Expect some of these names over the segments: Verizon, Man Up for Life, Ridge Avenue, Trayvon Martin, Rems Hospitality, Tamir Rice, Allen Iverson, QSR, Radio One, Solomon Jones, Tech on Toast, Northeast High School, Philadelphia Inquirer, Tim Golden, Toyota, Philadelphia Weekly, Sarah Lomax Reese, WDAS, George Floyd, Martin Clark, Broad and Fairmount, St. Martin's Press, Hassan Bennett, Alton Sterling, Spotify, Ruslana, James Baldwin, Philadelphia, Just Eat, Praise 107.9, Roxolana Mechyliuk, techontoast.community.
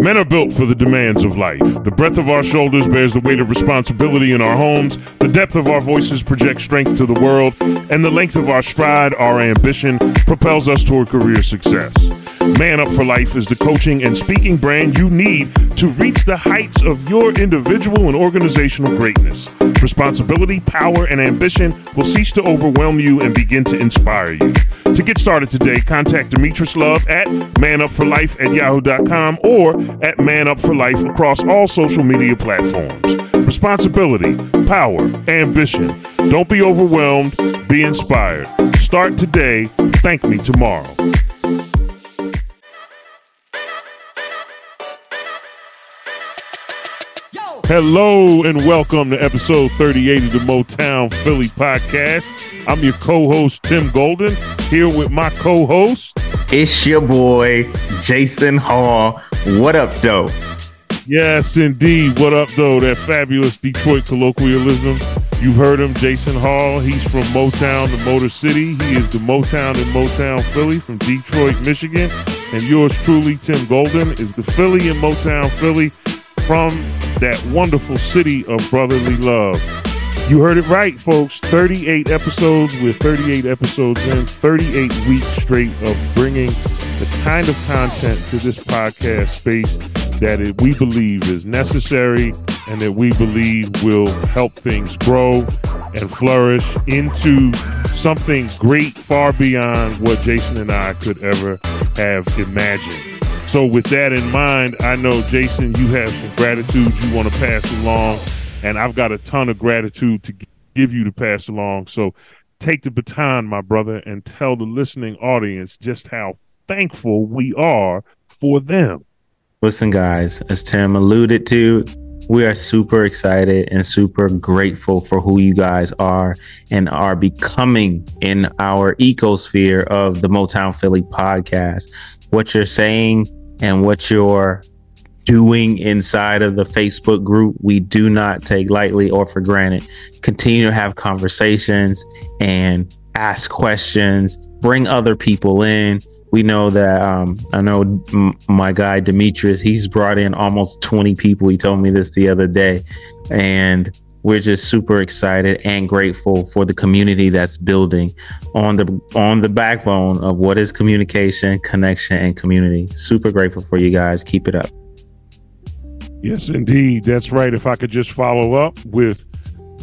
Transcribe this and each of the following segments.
Men are built for the demands of life. The breadth of our shoulders bears the weight of responsibility in our homes. The depth of our voices projects strength to the world. And the length of our stride, our ambition, propels us toward career success. Man Up for Life is the coaching and speaking brand you need to reach the heights of your individual and organizational greatness. Responsibility, power, and ambition will cease to overwhelm you and begin to inspire you. To get started today, contact Demetrius Love at manupforlife@yahoo.com or at Man Up for Life across all social media platforms. Responsibility, power, ambition. Don't be overwhelmed. Be inspired. Start today. Thank me tomorrow. Hello and welcome to episode 38 of the Motown Philly podcast. I'm your co-host, Tim Golden, here with my co-host. It's your boy, Jason Hall. What up, though? Yes, indeed. What up, though? That fabulous Detroit colloquialism. You've heard him, Jason Hall. He's from Motown, the Motor City. He is the Motown in Motown Philly from Detroit, Michigan. And yours truly, Tim Golden, is the Philly in Motown Philly from that wonderful city of brotherly love. You heard it right, folks. 38 episodes. We're 38 episodes in, 38 weeks straight of bringing the kind of content to this podcast space that we believe is necessary and that we believe will help things grow and flourish into something great far beyond what Jason and I could ever have imagined. So with that in mind, I know, Jason, you have some gratitude you want to pass along, and I've got a ton of gratitude to give you to pass along. So take the baton, my brother, and tell the listening audience just how thankful we are for them. Listen, guys, as Tim alluded to, we are super excited and super grateful for who you guys are and are becoming in our ecosphere of the Motown Philly podcast. What you're saying and what you're doing inside of the Facebook group, we do not take lightly or for granted. Continue to have conversations and ask questions, bring other people in. We know that I know my guy Demetrius, he's brought in almost 20 people. He told me this the other day, and we're just super excited and grateful for the community that's building on the backbone of what is communication, connection, and community. Super grateful for you guys. Keep it up. Yes, indeed. That's right. If I could just follow up with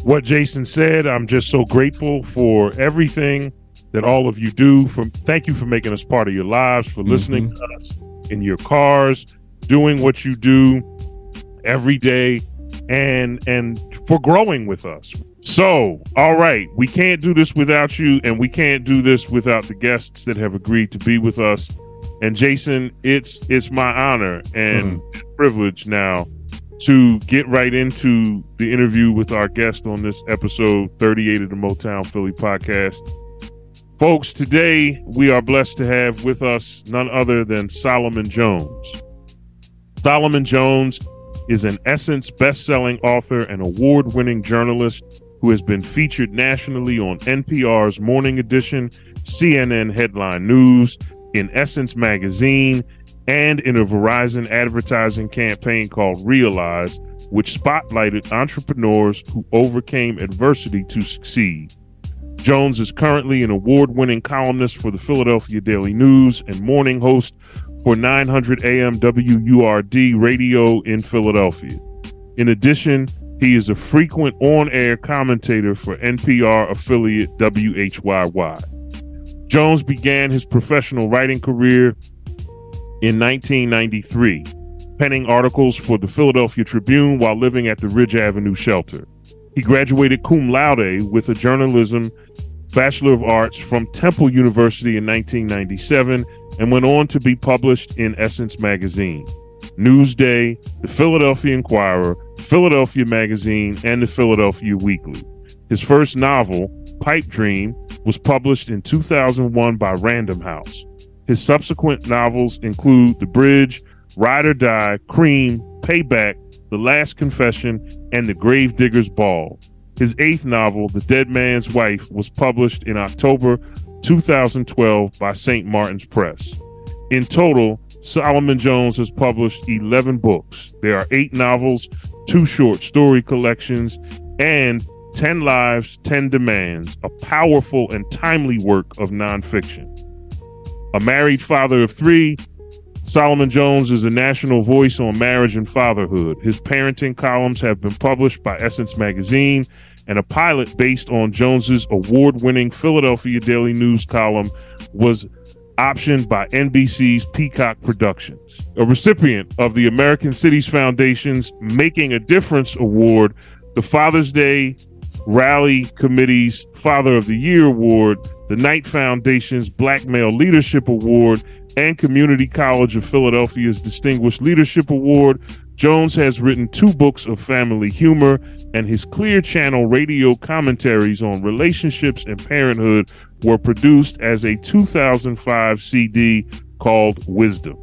what Jason said, I'm just so grateful for everything that all of you do. Thank you for making us part of your lives, for listening to us in your cars, doing what you do every day, and for growing with us. So, all right, we can't do this without you, and we can't do this without the guests that have agreed to be with us. And Jason, it's my honor and privilege now to get right into the interview with our guest on this episode 38 of the Motown Philly podcast. Folks, today we are blessed to have with us none other than Solomon Jones. Solomon Jones is an Essence best-selling author and award-winning journalist who has been featured nationally on NPR's Morning Edition, CNN Headline News, in Essence Magazine, and in a Verizon advertising campaign called Realize, which spotlighted entrepreneurs who overcame adversity to succeed. Jones is currently an award-winning columnist for the Philadelphia Daily News and morning host for 900 AM WURD radio in Philadelphia. In addition, he is a frequent on-air commentator for NPR affiliate WHYY. Jones began his professional writing career in 1993, penning articles for the Philadelphia Tribune while living at the Ridge Avenue shelter. He graduated cum laude with a journalism Bachelor of Arts from Temple University in 1997 and went on to be published in Essence Magazine, Newsday, the Philadelphia Inquirer, Philadelphia Magazine, and the Philadelphia Weekly. His first novel, Pipe Dream, was published in 2001 by Random House. His subsequent novels include The Bridge, Ride or Die, Cream, Payback, The Last Confession, and The Gravedigger's Ball. His eighth novel, The Dead Man's Wife, was published in October 2012 by St. Martin's Press. In total, Solomon Jones has published 11 books. There are 8 novels, 2 short story collections, and 10 Lives, 10 Demands, a powerful and timely work of nonfiction. A married father of 3, Solomon Jones is a national voice on marriage and fatherhood. His parenting columns have been published by Essence Magazine, and a pilot based on Jones's award-winning Philadelphia Daily News column was optioned by NBC's Peacock Productions. A recipient of the American Cities Foundation's Making a Difference Award, the Father's Day Rally Committee's Father of the Year Award, the Knight Foundation's Black Male Leadership Award, and Community College of Philadelphia's Distinguished Leadership Award, Jones has written 2 books of family humor, and his Clear Channel radio commentaries on relationships and parenthood were produced as a 2005 CD called Wisdom.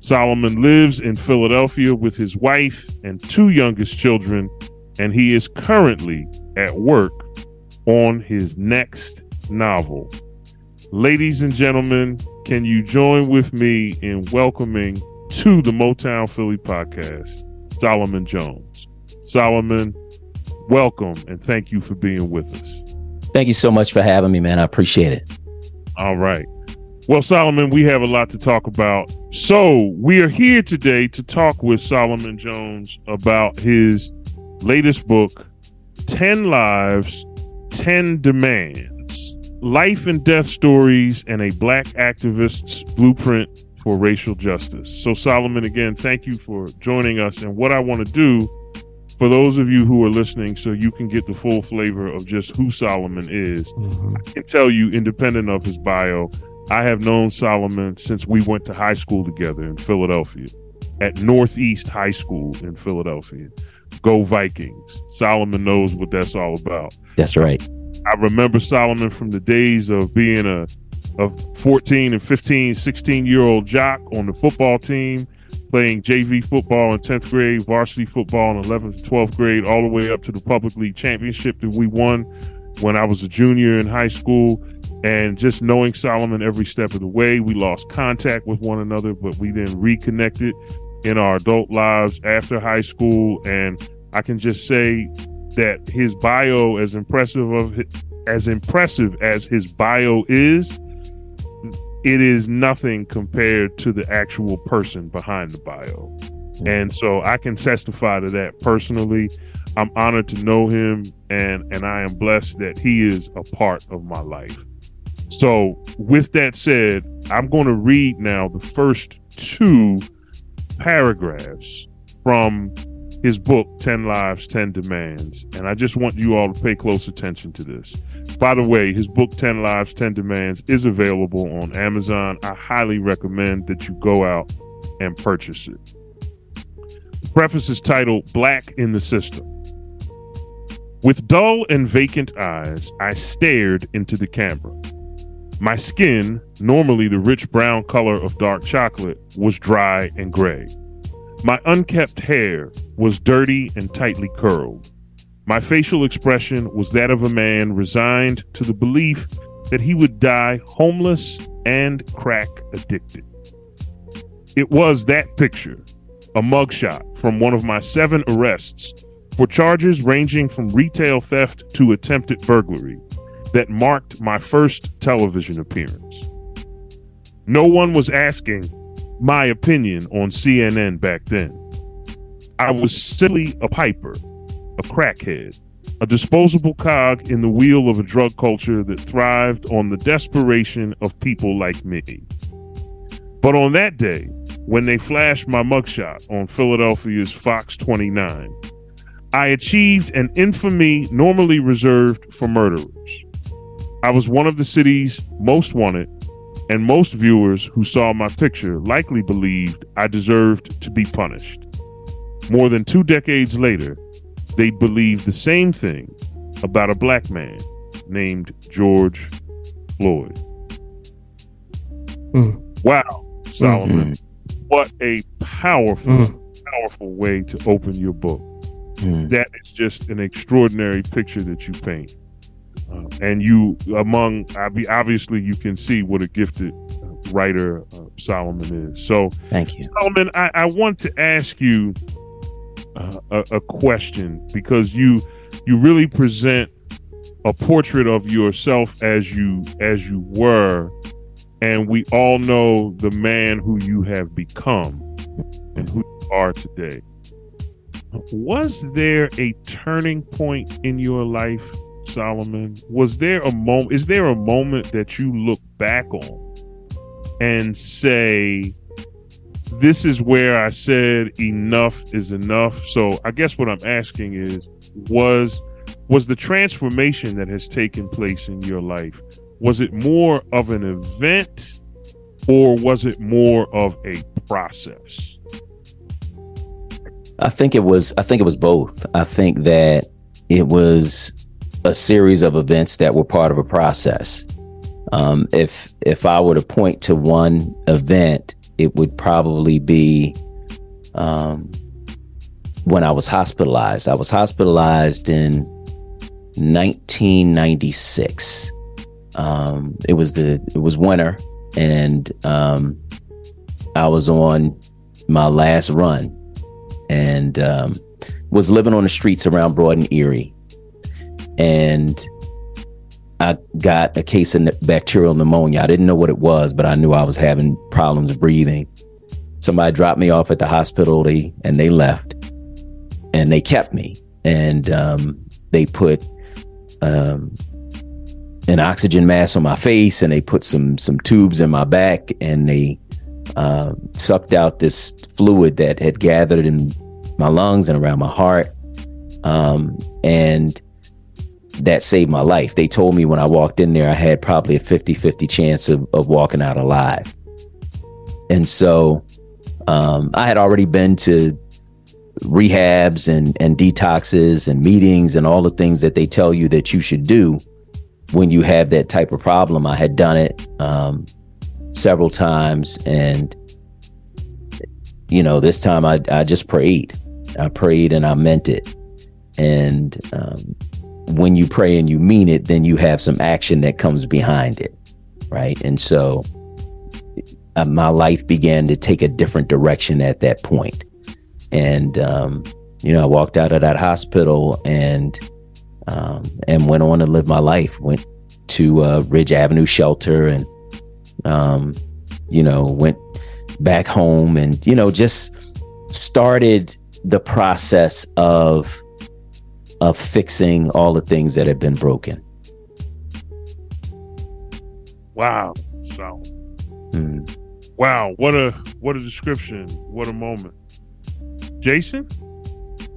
Solomon lives in Philadelphia with his wife and 2 youngest children, and he is currently at work on his next novel. Ladies and gentlemen, can you join with me in welcoming to the Motown Philly podcast, Solomon Jones. Solomon, welcome, and thank you for being with us. Thank you so much for having me, man. I appreciate it. All right. Well, Solomon, we have a lot to talk about. So we are here today to talk with Solomon Jones about his latest book, 10 Lives, 10 Demands. Life and Death Stories and a Black Activist's Blueprint for Racial Justice. So, Solomon, again, thank you for joining us. And what I want to do, for those of you who are listening, so you can get the full flavor of just who Solomon is, I can tell you, independent of his bio, I have known Solomon since we went to high school together in Philadelphia, at Northeast High School in Philadelphia. Go Vikings. Solomon knows what that's all about. That's right. I remember Solomon from the days of being a 14 and 15, 16-year-old jock on the football team, playing JV football in 10th grade, varsity football in 11th, 12th grade, all the way up to the public league championship that we won when I was a junior in high school. And just knowing Solomon every step of the way, we lost contact with one another, but we then reconnected in our adult lives after high school. And I can just say that his bio, as impressive as his bio is, it is nothing compared to the actual person behind the bio. And so I can testify to that personally. I'm honored to know him, and I am blessed that he is a part of my life. So with that said, I'm going to read now the first 2 paragraphs from his book, 10 Lives, 10 Demands. And I just want you all to pay close attention to this. By the way, his book, 10 Lives, 10 Demands, is available on Amazon. I highly recommend that you go out and purchase it. The preface is titled, Black in the System. With dull and vacant eyes, I stared into the camera. My skin, normally the rich brown color of dark chocolate, was dry and gray. My unkempt hair was dirty and tightly curled. My facial expression was that of a man resigned to the belief that he would die homeless and crack addicted. It was that picture, a mugshot from one of my 7 arrests for charges ranging from retail theft to attempted burglary, that marked my first television appearance. No one was asking my opinion on CNN back then. I was simply a piper, a crackhead, a disposable cog in the wheel of a drug culture that thrived on the desperation of people like me. But on that day, when they flashed my mugshot on Philadelphia's Fox 29, I achieved an infamy normally reserved for murderers. I was one of the city's most wanted, and most viewers who saw my picture likely believed I deserved to be punished. More than 2 decades later, they believed the same thing about a black man named George Floyd. Wow, Solomon, what a powerful, powerful way to open your book. That is just an extraordinary picture that you paint. And you, among, obviously, you can see what a gifted writer Solomon is. So, thank you, Solomon. I want to ask you a question, because you really present a portrait of yourself as you were, and we all know the man who you have become and who you are today. Was there a turning point in your life, Solomon? Was there a moment? Is there a moment that you look back on and say, this is where I said enough is enough? So I guess what I'm asking is, was the transformation that has taken place in your life, was it more of an event, or was it more of a process? I think it was both. I think that it was a series of events that were part of a process. If I were to point to one event, it would probably be when I was hospitalized. I was hospitalized in 1996. It was winter, and I was on my last run, and was living on the streets around Broad and Erie, and I got a case of bacterial pneumonia. I didn't know what it was, but I knew I was having problems breathing. Somebody dropped me off at the hospital, and they left, and they kept me, and they put an oxygen mask on my face, and they put some tubes in my back, and they sucked out this fluid that had gathered in my lungs and around my heart, and that saved my life. They told me when I walked in there, I had probably a 50-50 chance of walking out alive. And so I had already been to rehabs and detoxes and meetings and all the things that they tell you that you should do when you have that type of problem. I had done it several times, and this time I just prayed. I prayed and I meant it. And when you pray and you mean it, then you have some action that comes behind it, right? And so my life began to take a different direction at that point. And I walked out of that hospital and went on to live my life. Went to Ridge Avenue shelter, and went back home, and just started the process of fixing all the things that had been broken. Wow. So wow, what a description, what a moment. Jason?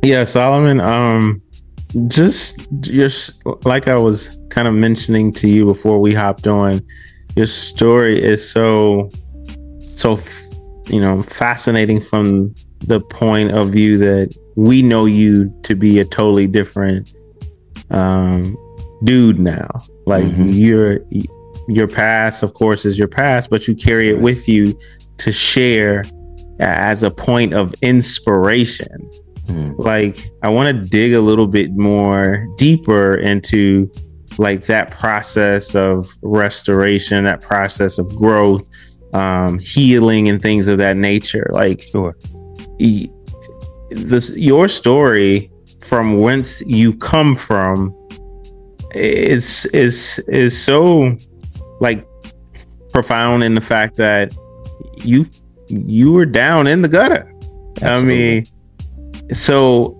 Yeah, Solomon, just like I was kind of mentioning to you before we hopped on, your story is so fascinating from the point of view that we know you to be a totally different dude now. Like, mm-hmm. your past, of course, is your past, but you carry it with you to share as a point of inspiration. Mm-hmm. Like, I want to dig a little bit more deeper into like that process of restoration, that process of growth, healing, and things of that nature. Like, sure. Your story, from whence you come from, is so like profound in the fact that you were down in the gutter. Absolutely. I mean, so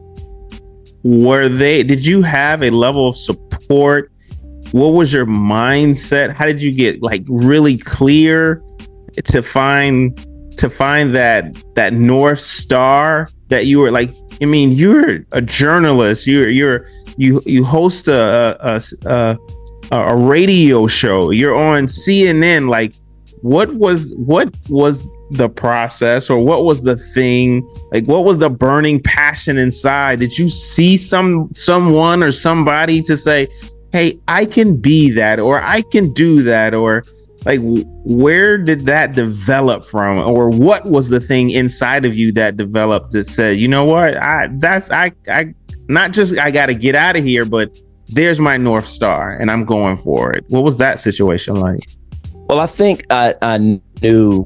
did you have a level of support? What was your mindset? How did you get like really clear to find that North Star that you were like? I mean, you're a journalist. You host a radio show. You're on CNN. Like, what was the process, or what was the thing? Like, what was the burning passion inside? Did you see someone or somebody to say, hey, I can be that, or I can do that, or like, where did that develop from? Or what was the thing inside of you that developed that said, you know what, I got to get out of here, but there's my North Star and I'm going for it. What was that situation like? Well, I think I knew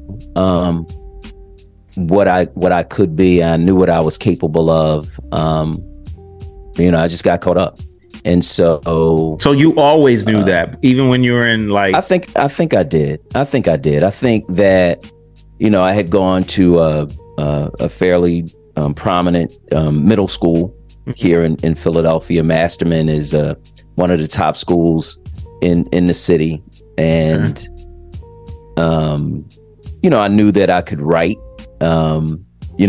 what I could be. I knew what I was capable of. I just got caught up. And so you always knew that, even when you were in like, I think I did. I think that, I had gone to a fairly prominent middle school here in Philadelphia. Masterman is one of the top schools in the city. And, I knew that I could write. I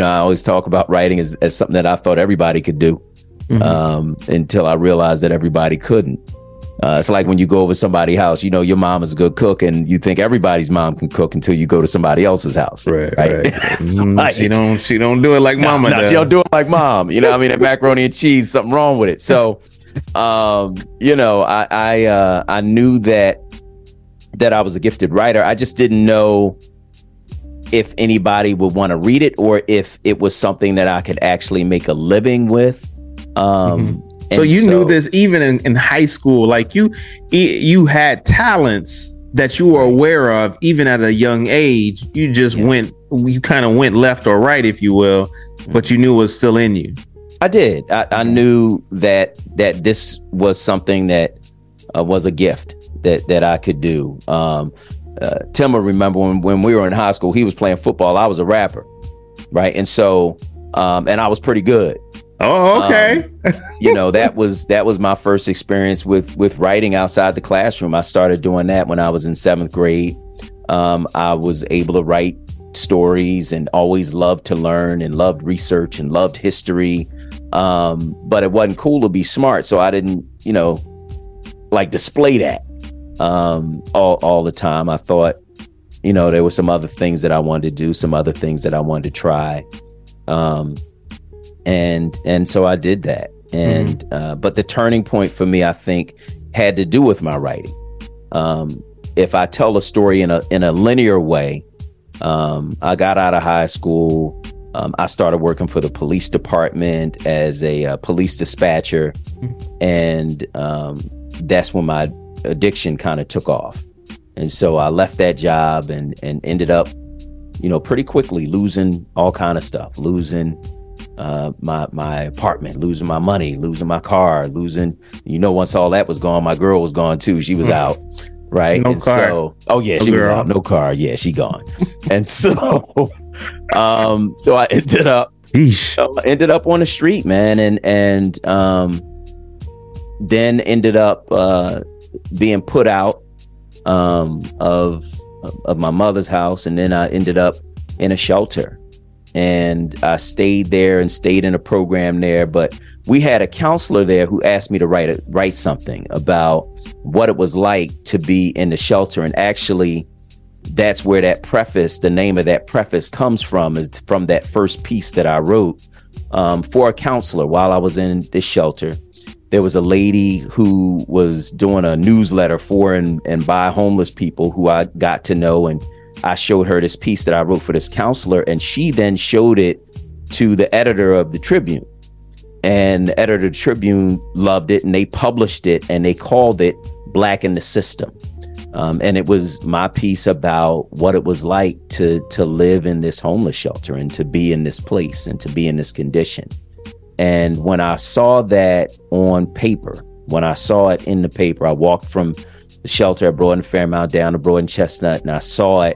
always talk about writing as something that I thought everybody could do. Mm-hmm. Until I realized that everybody couldn't. It's like when you go over somebody's house, your mom is a good cook and you think everybody's mom can cook until you go to somebody else's house. Right. Like, she don't do it like mama does. She don't do it like mom. You know what I mean? That macaroni and cheese, something wrong with it. So, I knew that I was a gifted writer. I just didn't know if anybody would want to read it or if it was something that I could actually make a living with. So you knew this even in high school, like you had talents that you were aware of even at a young age. You just went left or right, if you will, but you knew it was still in you. I did. I knew that this was something that was a gift that I could do. Tim will remember when we were in high school, he was playing football. I was a rapper. Right. And so and I was pretty good. Oh, okay. That was my first experience with writing outside the classroom. I started doing that when I was in 7th grade. I was able to write stories and always loved to learn and loved research and loved history. But it wasn't cool to be smart, so I didn't, display that all the time. I thought, there were some other things that I wanted to do, some other things that I wanted to try. And so I did that. And but the turning point for me, I think, had to do with my writing. If I tell a story in a linear way, I got out of high school. I started working for the police department as a police dispatcher. And that's when my addiction kind of took off. And so I left that job and ended up, pretty quickly losing all kind of stuff, losing my apartment, losing my money, losing my car, losing, once all that was gone, my girl was gone too. She was out. Right. No and car. So, oh yeah, no she girl. Was out. No car. Yeah. She gone. And so, so I ended up, on the street, man. And then ended up, being put out, of my mother's house. And then I ended up in a shelter. And I stayed in a program there. But we had a counselor there who asked me to write something about what it was like to be in the shelter. And actually, that's where that preface, the name of that preface comes from, is from that first piece that I wrote for a counselor while I was in this shelter. There was a lady who was doing a newsletter for and by homeless people who I got to know, and I showed her this piece that I wrote for this counselor, and she then showed it to the editor of the Tribune, and the editor of the Tribune loved it, and they published it, and they called it Black in the System. And it was my piece about what it was like to live in this homeless shelter and to be in this place and to be in this condition. And when I saw that on paper, when I saw it in the paper, I walked from the shelter at Broad and Fairmount down to Broad and Chestnut, and I saw it,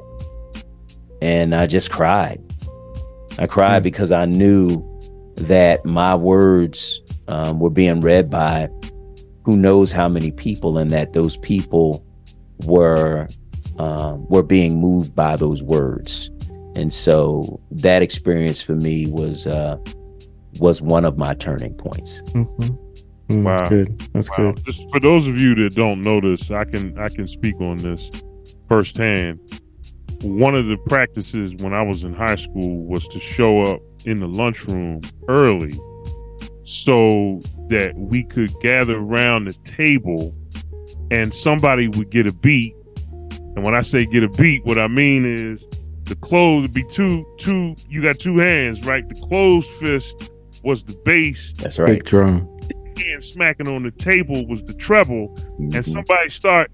and I just cried. I cried because I knew that my words were being read by who knows how many people, and that those people were being moved by those words. And so that experience for me was one of my turning points. Mm-hmm. Wow. That's good. Just for those of you that don't know this, I can speak on this firsthand. One of the practices when I was in high school was to show up in the lunchroom early so that we could gather around the table and somebody would get a beat. And when I say get a beat, what I mean is the closed would be two, you got two hands, right? The closed fist was the bass. That's right. Big drum. hand smacking on the table was the treble, and somebody start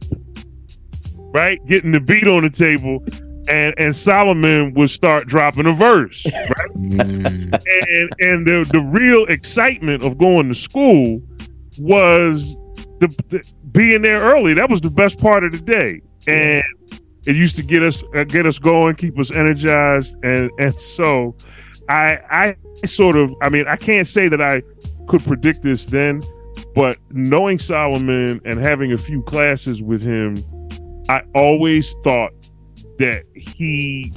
getting the beat on the table, and Solomon would start dropping a verse, right? And the real excitement of going to school was the being there early. That was the best part of the day, and it used to get us going, keep us energized, and so I sort of, I mean, I can't say that I could predict this then, but knowing Solomon and having a few classes with him, I always thought that he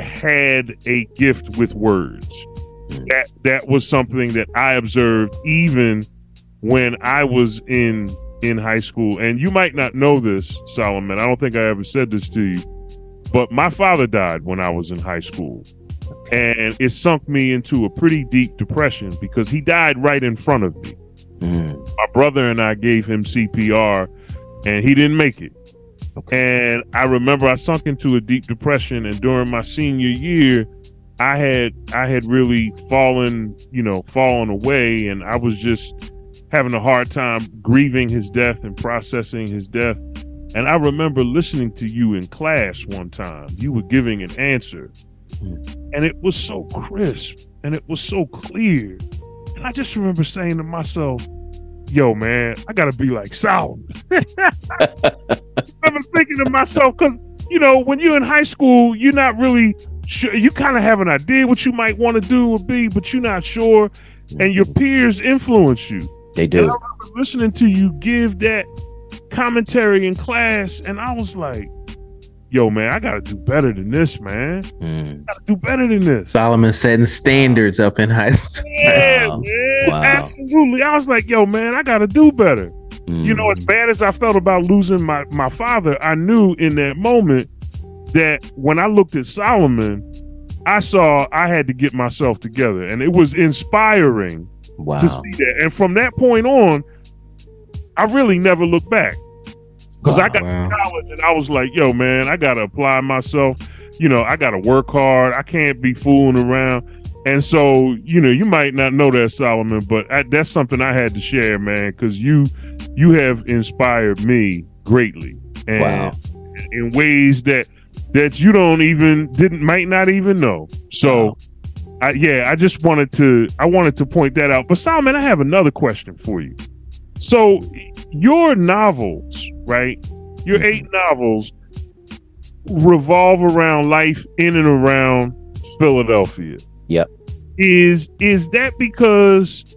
had a gift with words. That was something that I observed even when I was in high school. And you might not know this, Solomon. I don't think I ever said this to you, but my father died when I was in high school. And it sunk me into a pretty deep depression because he died right in front of me. My brother and I gave him CPR and he didn't make it. And I remember I sunk into a deep depression, and during my senior year, I had really fallen away, and I was just having a hard time grieving his death and processing his death. And I remember listening to you in class one time. You were giving an answer. And it was so crisp and it was so clear. And I just remember saying to myself, yo, man, I got to be like Solomon. I'm thinking to myself, because, when you're in high school, you're not really sure. You kind of have an idea what you might want to do or be, but you're not sure. And your peers influence you. They do. And I remember listening to you give that commentary in class, and I was like, yo, man, I got to do better than this, man. I got to do better than this. Solomon setting standards up in high school. Yeah, man, wow. Absolutely. I was like, yo, man, I got to do better. As bad as I felt about losing my father, I knew in that moment that when I looked at Solomon, I saw I had to get myself together. And it was inspiring to see that. And from that point on, I really never looked back. Because I got to college and I was like, yo, man, I got to apply myself. I got to work hard. I can't be fooling around. And so, you might not know that, Solomon, but that's something I had to share, man, because you have inspired me greatly. And in ways that you might not even know. So, I wanted to point that out. But Solomon, I have another question for you. So your novels, right? Your 8 novels revolve around life in and around Philadelphia. Yep. Is that because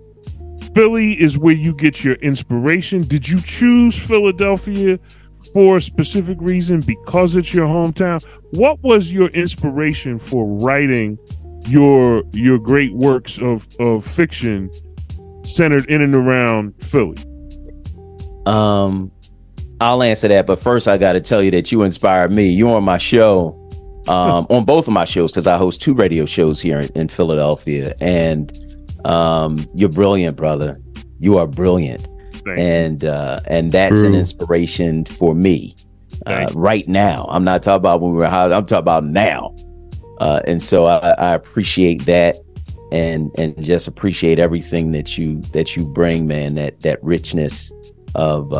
Philly is where you get your inspiration? Did you choose Philadelphia for a specific reason because it's your hometown? What was your inspiration for writing your great works of fiction centered in and around Philly? I'll answer that, but first I got to tell you that you inspired me. You're on my show, on both of my shows, because I host 2 radio shows here in Philadelphia. And you're brilliant, brother. You are brilliant. Thanks. And that's an inspiration for me right now. I'm not talking about when we were high. I'm talking about now. And so I appreciate that. And just appreciate everything that you bring, man, that richness of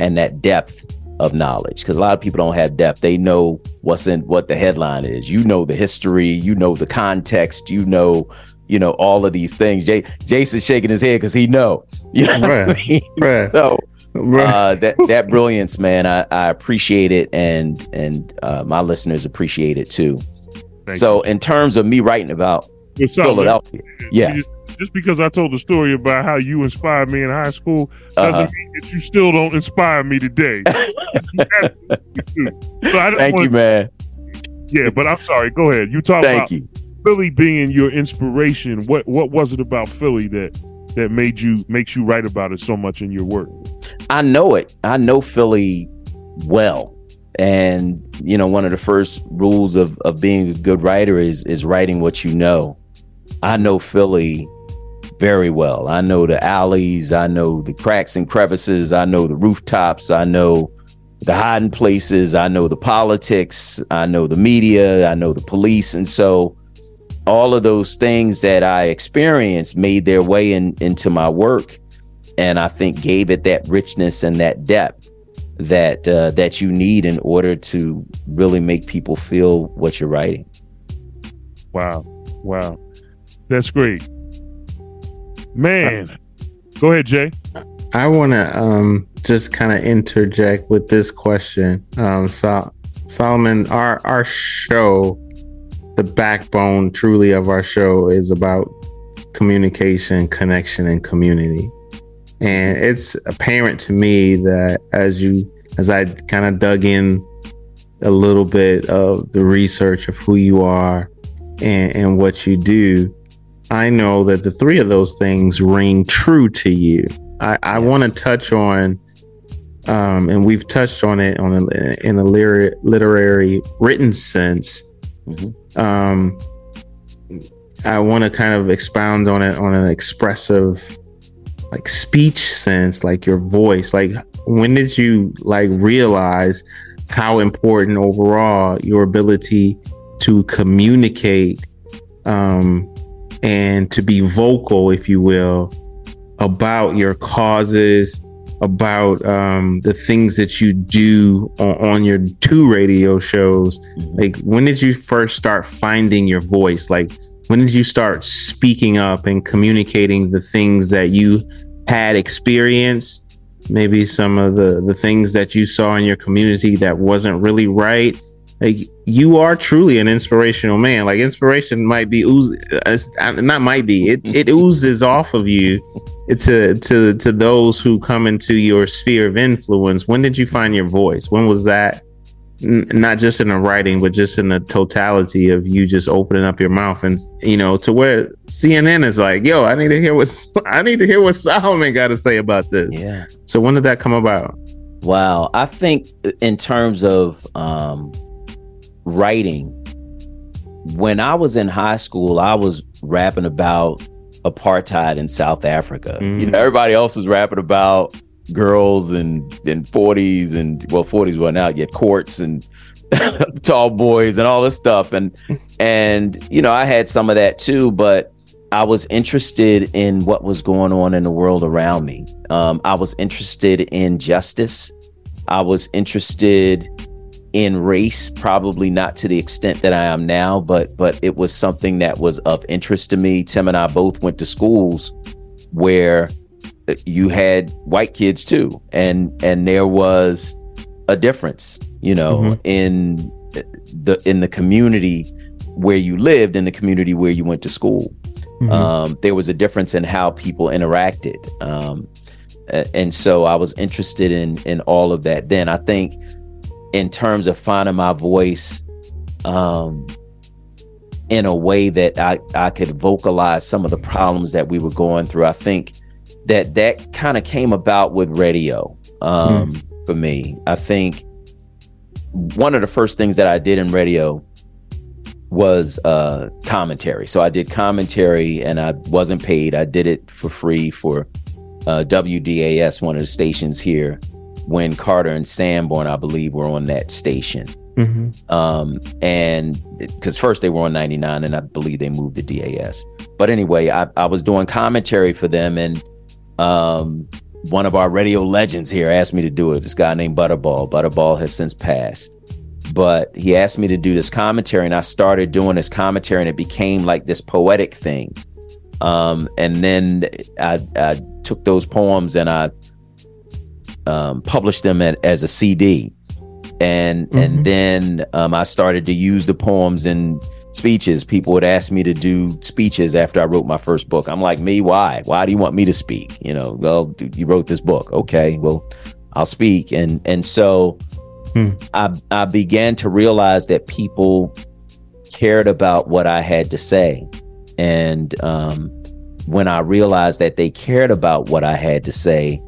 and that depth of knowledge, because a lot of people don't have depth. They know what the headline is, the history, the context, all of these things. Jason's shaking his head because he know. That brilliance, man, I appreciate it, and my listeners appreciate it too. Thank you. In terms of me writing about Philadelphia. Yeah. Just because I told the story about how you inspired me in high school doesn't mean that you still don't inspire me today. Thank you, man. Yeah, but I'm sorry. Go ahead. You talk about Philly being your inspiration. What was it about Philly that makes you write about it so much in your work? I know it. I know Philly well. And one of the first rules of being a good writer is writing what you know. I know Philly very well. I know the alleys, I know the cracks and crevices, I know the rooftops, I know the hiding places, I know the politics, I know the media, I know the police. And so all of those things that I experienced made their way into my work. and I think gave it that richness and that depth that that you need in order to really make people feel what you're writing. Wow, that's great, man. Go ahead, Jay. I want to just kind of interject with this question. Solomon, our show, the backbone truly of our show is about communication, connection, and community. And it's apparent to me that as I kind of dug in a little bit of the research of who you are and what you do, I know that the three of those things ring true to you. I want to touch on, and we've touched on it in a literary written sense. Mm-hmm. I want to kind of expound on it on an expressive, like, speech sense, like your voice. Like, when did you realize how important overall your ability to communicate and to be vocal, if you will, about your causes, about the things that you do on your two radio shows? Like, when did you first start finding your voice? Like, when did you start speaking up and communicating the things that you had experienced? Maybe some of the things that you saw in your community that wasn't really right. Like, you are truly an inspirational man. Like, inspiration might be it oozes off of you to those who come into your sphere of influence. When did you find your voice? When was that? Not just in the writing, but just in the totality of you just opening up your mouth, and to where CNN is like, yo, I need to hear what Solomon got to say about this. Yeah. So when did that come about? Wow. I think in terms of writing, when I was in high school, I was rapping about apartheid in South Africa. Mm. Everybody else was rapping about girls and 40s and 40s weren't out yet, courts and tall boys and all this stuff, and I had some of that too, but I was interested in what was going on in the world around me. I was interested in justice. I was interested in race, probably not to the extent that I am now, but it was something that was of interest to me. Tim and I both went to schools where you had white kids too, and there was a difference, mm-hmm. in the community where you lived, in the community where you went to school. Mm-hmm. There was a difference in how people interacted, and so I was interested in all of that. Then I think in terms of finding my voice, in a way that I could vocalize some of the problems that we were going through, I think that kind of came about with radio. For me, I think one of the first things that I did in radio was commentary. So I did commentary and I wasn't paid. I did it for free for WDAS, one of the stations here, when Carter and Sanborn, I believe, were on that station. Mm-hmm. And because first they were on 99 and I believe they moved to DAS. But anyway, I was doing commentary for them, and one of our radio legends here asked me to do it. This guy named Butterball. Butterball has since passed, but he asked me to do this commentary, and I started doing this commentary, and it became like this poetic thing. And then I took those poems and I published them as a CD, and mm-hmm. and then I started to use the poems in speeches. People would ask me to do speeches after I wrote my first book. I'm like, me? Why do you want me to speak? Well, dude, you wrote this book. Okay, well, I'll speak. And so I began to realize that people cared about what I had to say. And when I realized that they cared about what I had to say,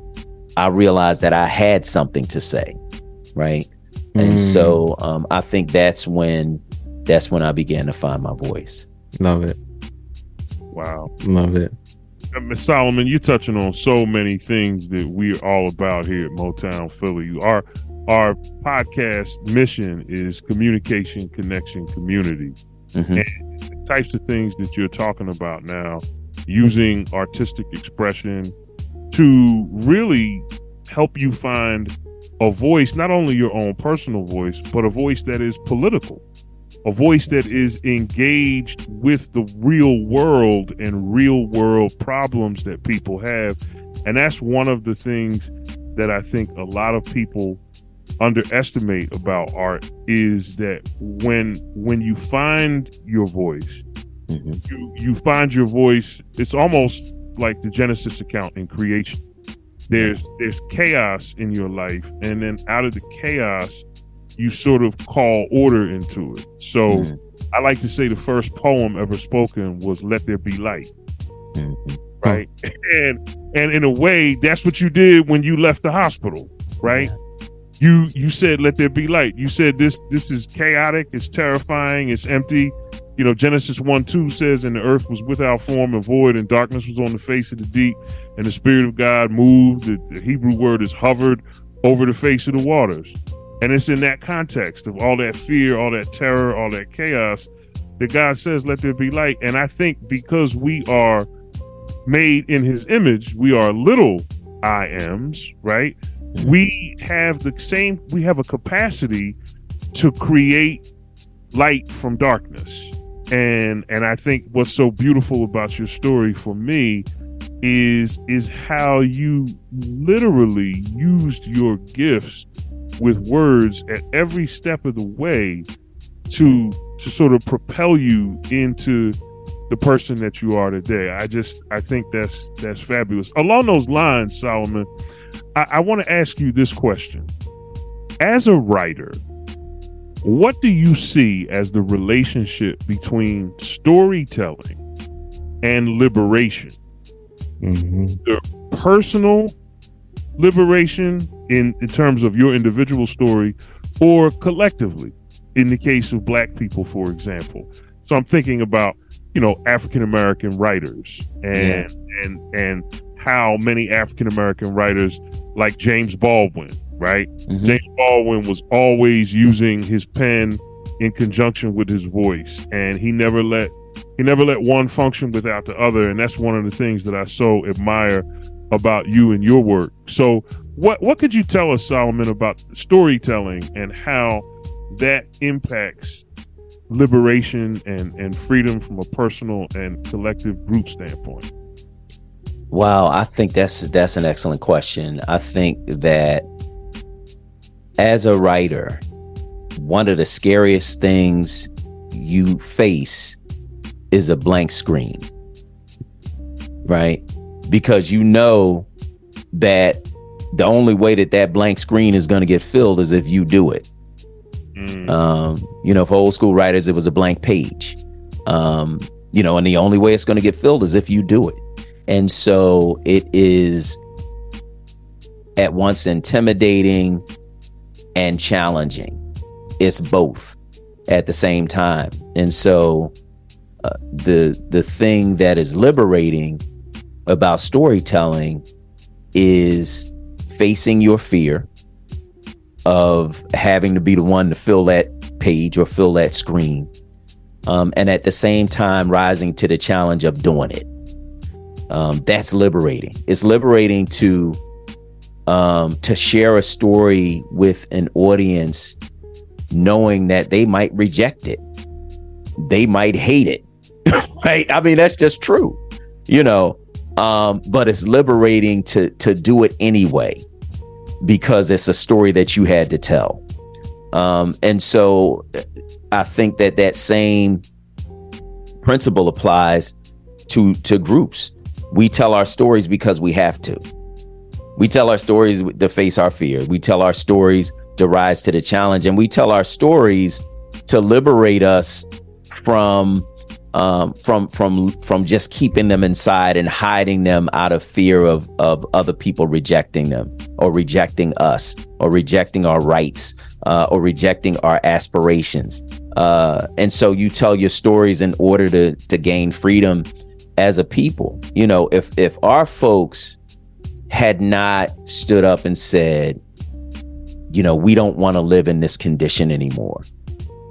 I realized that I had something to say. Right. And so I think that's when I began to find my voice. Love it. Wow. Love it. Ms. Solomon, you're touching on so many things that we're all about here at Motown Philly. Our podcast mission is communication, connection, community. Mm-hmm. And the types of things that you're talking about now, using artistic expression to really help you find a voice, not only your own personal voice, but a voice that is political, a voice that is engaged with the real world and real world problems that people have. And that's one of the things that I think a lot of people underestimate about art, is that when you find your voice, mm-hmm. you find your voice. It's almost like the Genesis account in creation. There's chaos in your life, and then out of the chaos, you sort of call order into it. So mm-hmm. I like to say the first poem ever spoken was "Let There Be Light," mm-hmm. right? And in a way, that's what you did when you left the hospital, right? You said, "Let there be light." You said, "This is chaotic. It's terrifying. It's empty." You know, Genesis 1:2 says, "And the earth was without form and void, and darkness was on the face of the deep, and the Spirit of God moved." The Hebrew word is hovered over the face of the waters. And it's in that context of all that fear, all that terror, all that chaos, that God says, "Let there be light." And I think because we are made in His image, we are little I ams, right? We have a capacity to create light from darkness. And I think what's so beautiful about your story for me is how you literally used your gifts with words at every step of the way to sort of propel you into the person that you are today. I think that's fabulous. Along those lines, Solomon, I want to ask you this question. As a writer, what do you see as the relationship between storytelling and liberation? Mm-hmm. The personal liberation in terms of your individual story, or collectively in the case of Black people, for example. So I'm thinking about, you know, African-American writers and how many African-American writers like James Baldwin, right? Mm-hmm. James Baldwin was always using his pen in conjunction with his voice, and he never let one function without the other. And that's one of the things that I so admire about you and your work. So what could you tell us, Solomon, about storytelling and how that impacts liberation and freedom from a personal and collective group standpoint? Wow, I think that's an excellent question. I think that as a writer, one of the scariest things you face is a blank screen, right? Because you know that the only way that blank screen is going to get filled is if you do it. Mm. You know, for old school writers, it was a blank page. You know, and the only way it's going to get filled is if you do it. And so it is at once intimidating and challenging. It's both at the same time. And so the thing that is liberating about storytelling is facing your fear of having to be the one to fill that page or fill that screen. And at the same time, rising to the challenge of doing it. That's liberating. It's liberating to share a story with an audience, knowing that they might reject it, they might hate it, right? I mean, that's just true, you know. But it's liberating to do it anyway, because it's a story that you had to tell. And so, I think that same principle applies to groups. We tell our stories because we have to. We tell our stories to face our fear. We tell our stories to rise to the challenge. And we tell our stories to liberate us from just keeping them inside and hiding them out of fear of other people rejecting them, or rejecting us, or rejecting our rights, or rejecting our aspirations. And so you tell your stories in order to gain freedom as a people. You know, if our folks had not stood up and said, you know, we don't want to live in this condition anymore,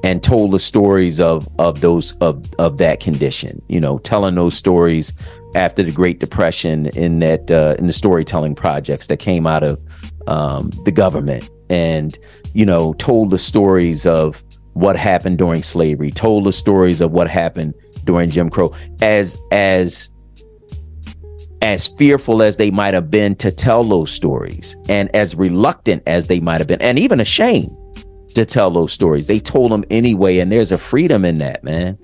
and told the stories of that condition, you know, telling those stories after the Great Depression in the storytelling projects that came out of the government, and, you know, told the stories of what happened during slavery, told the stories of what happened during Jim Crow. As fearful as they might have been to tell those stories, and as reluctant as they might have been, and even ashamed to tell those stories, they told them anyway. And there's a freedom in that, man,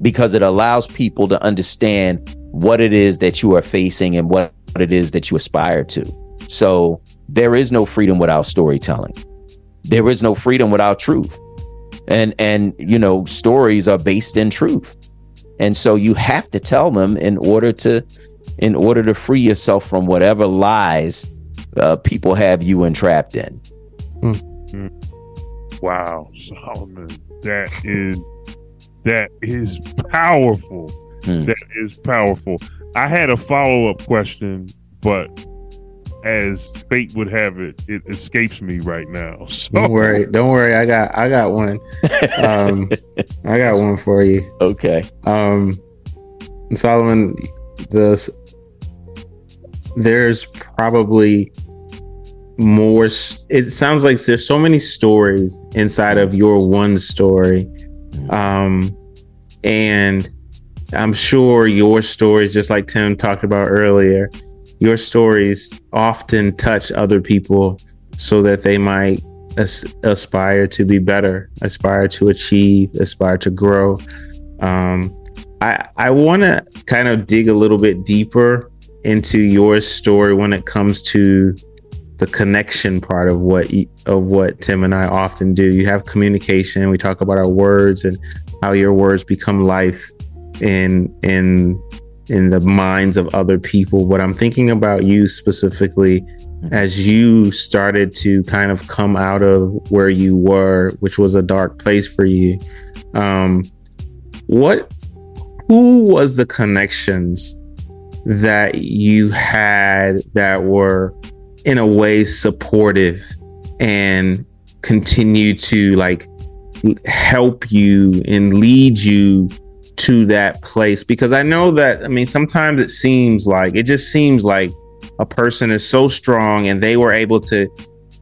because it allows people to understand what it is that you are facing and what it is that you aspire to. So there is no freedom without storytelling. There is no freedom without truth. And you know, stories are based in truth. And so you have to tell them in order to free yourself from whatever lies people have you entrapped in. Mm-hmm. Wow, Solomon, that is powerful. Mm. That is powerful. I had a follow-up question, but as fate would have it, it escapes me right now. So. Don't worry. I got one. I got one for you. Okay. Solomon, there's probably more. It sounds like there's so many stories inside of your one story, and I'm sure your stories, just like Tim talked about earlier, your stories often touch other people so that they might aspire to be better, aspire to achieve, aspire to grow. I want to kind of dig a little bit deeper into your story when it comes to the connection part of what Tim and I often do. You have communication. We talk about our words and how your words become life in the minds of other people. What I'm thinking about you specifically, as you started to kind of come out of where you were, which was a dark place for you, who was the connections that you had that were in a way supportive and continue to like help you and lead you to that place? Because I know that, I mean, sometimes it just seems like a person is so strong and they were able to,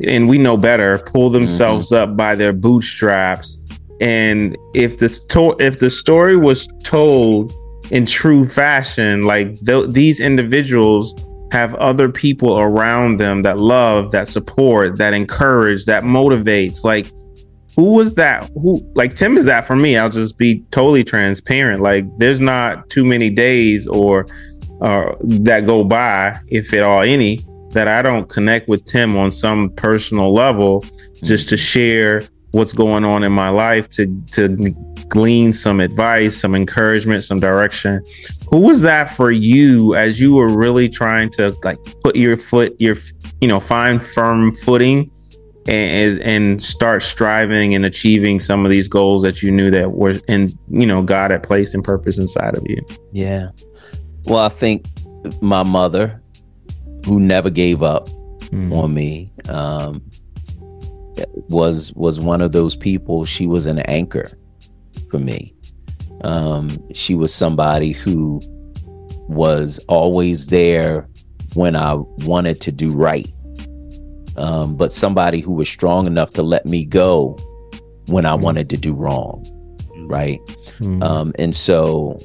and we know better, pull themselves up by their bootstraps. And if the story was told in true fashion, like these individuals have other people around them that love, that support, that encourage, that motivates. Like, who was that? Who, like, Tim is that for me? I'll just be totally transparent. Like, there's not too many days or that go by, if at all any, that I don't connect with Tim on some personal level, just to share what's going on in my life, to glean some advice, some encouragement, some direction. Who was that for you as you were really trying to like put find firm footing and start striving and achieving some of these goals that you knew that were in, you know, God had placed and purpose inside of you? Yeah. Well, I think my mother, who never gave up on me, was one of those people. She was an anchor for me. She was somebody who was always there when I wanted to do right. But somebody who was strong enough to let me go when I wanted to do wrong. Right. And so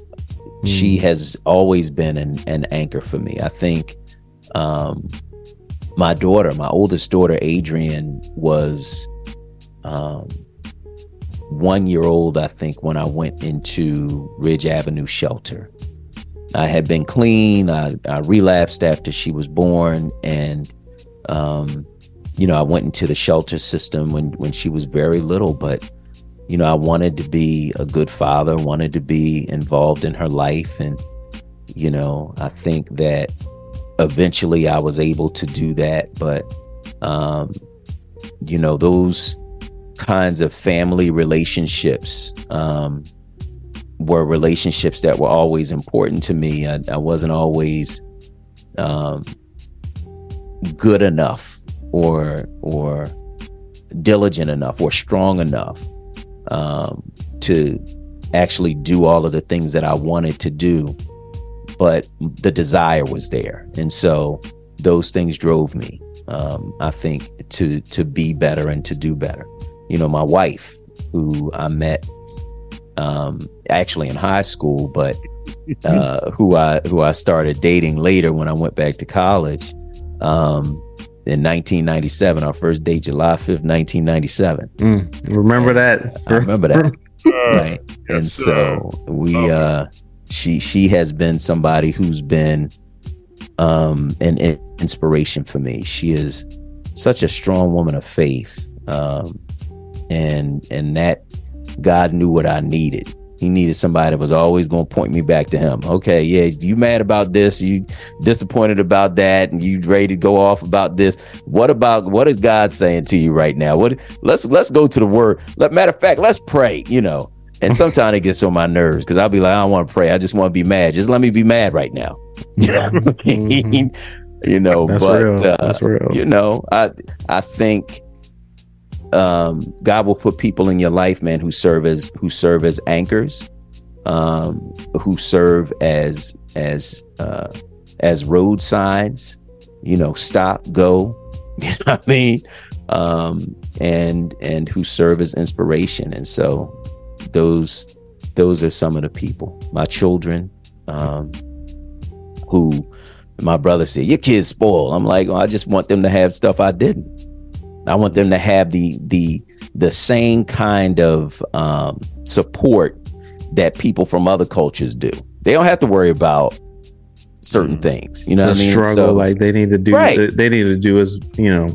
she has always been an anchor for me. I think, my oldest daughter, Adrian, was 1 year old, I think, when I went into Ridge Avenue shelter. I had been clean. I relapsed after she was born. And, you know, I went into the shelter system when she was very little. But, you know, I wanted to be a good father, wanted to be involved in her life. And, you know, I think that eventually I was able to do that. But, you know, those kinds of family relationships were relationships that were always important to me. I wasn't always good enough or diligent enough or strong enough to actually do all of the things that I wanted to do, but the desire was there. And so those things drove me, I think, to be better and to do better. You know, my wife, who I met actually in high school, but who I started dating later when I went back to college in 1997. Our first date, July 5th, 1997. Remember that? I remember that. Right. And yes, so she has been somebody who's been an inspiration for me. She is such a strong woman of faith, and that God knew what I needed. He needed somebody that was always going to point me back to him. Okay, yeah, you mad about this, you disappointed about that, and you ready to go off about this. What is God saying to you right now? Let's go to the word. Matter of fact, let's pray, you know. And sometimes it gets on my nerves because I'll be like, I don't want to pray. I just want to be mad. Just let me be mad right now. You know, that's but real. That's real. You know, I think God will put people in your life, man, who serve as anchors, who serve as road signs, you know, stop, go, you know what I mean? And who serve as inspiration. And so those are some of the people, my children, who my brother said, your kids spoil. I'm like, oh, I just want them to have stuff I didn't. I want them to have the same kind of support that people from other cultures do. They don't have to worry about certain things, you know. What I mean? Struggle, so, like they need to do. Right. They need to do is, you know,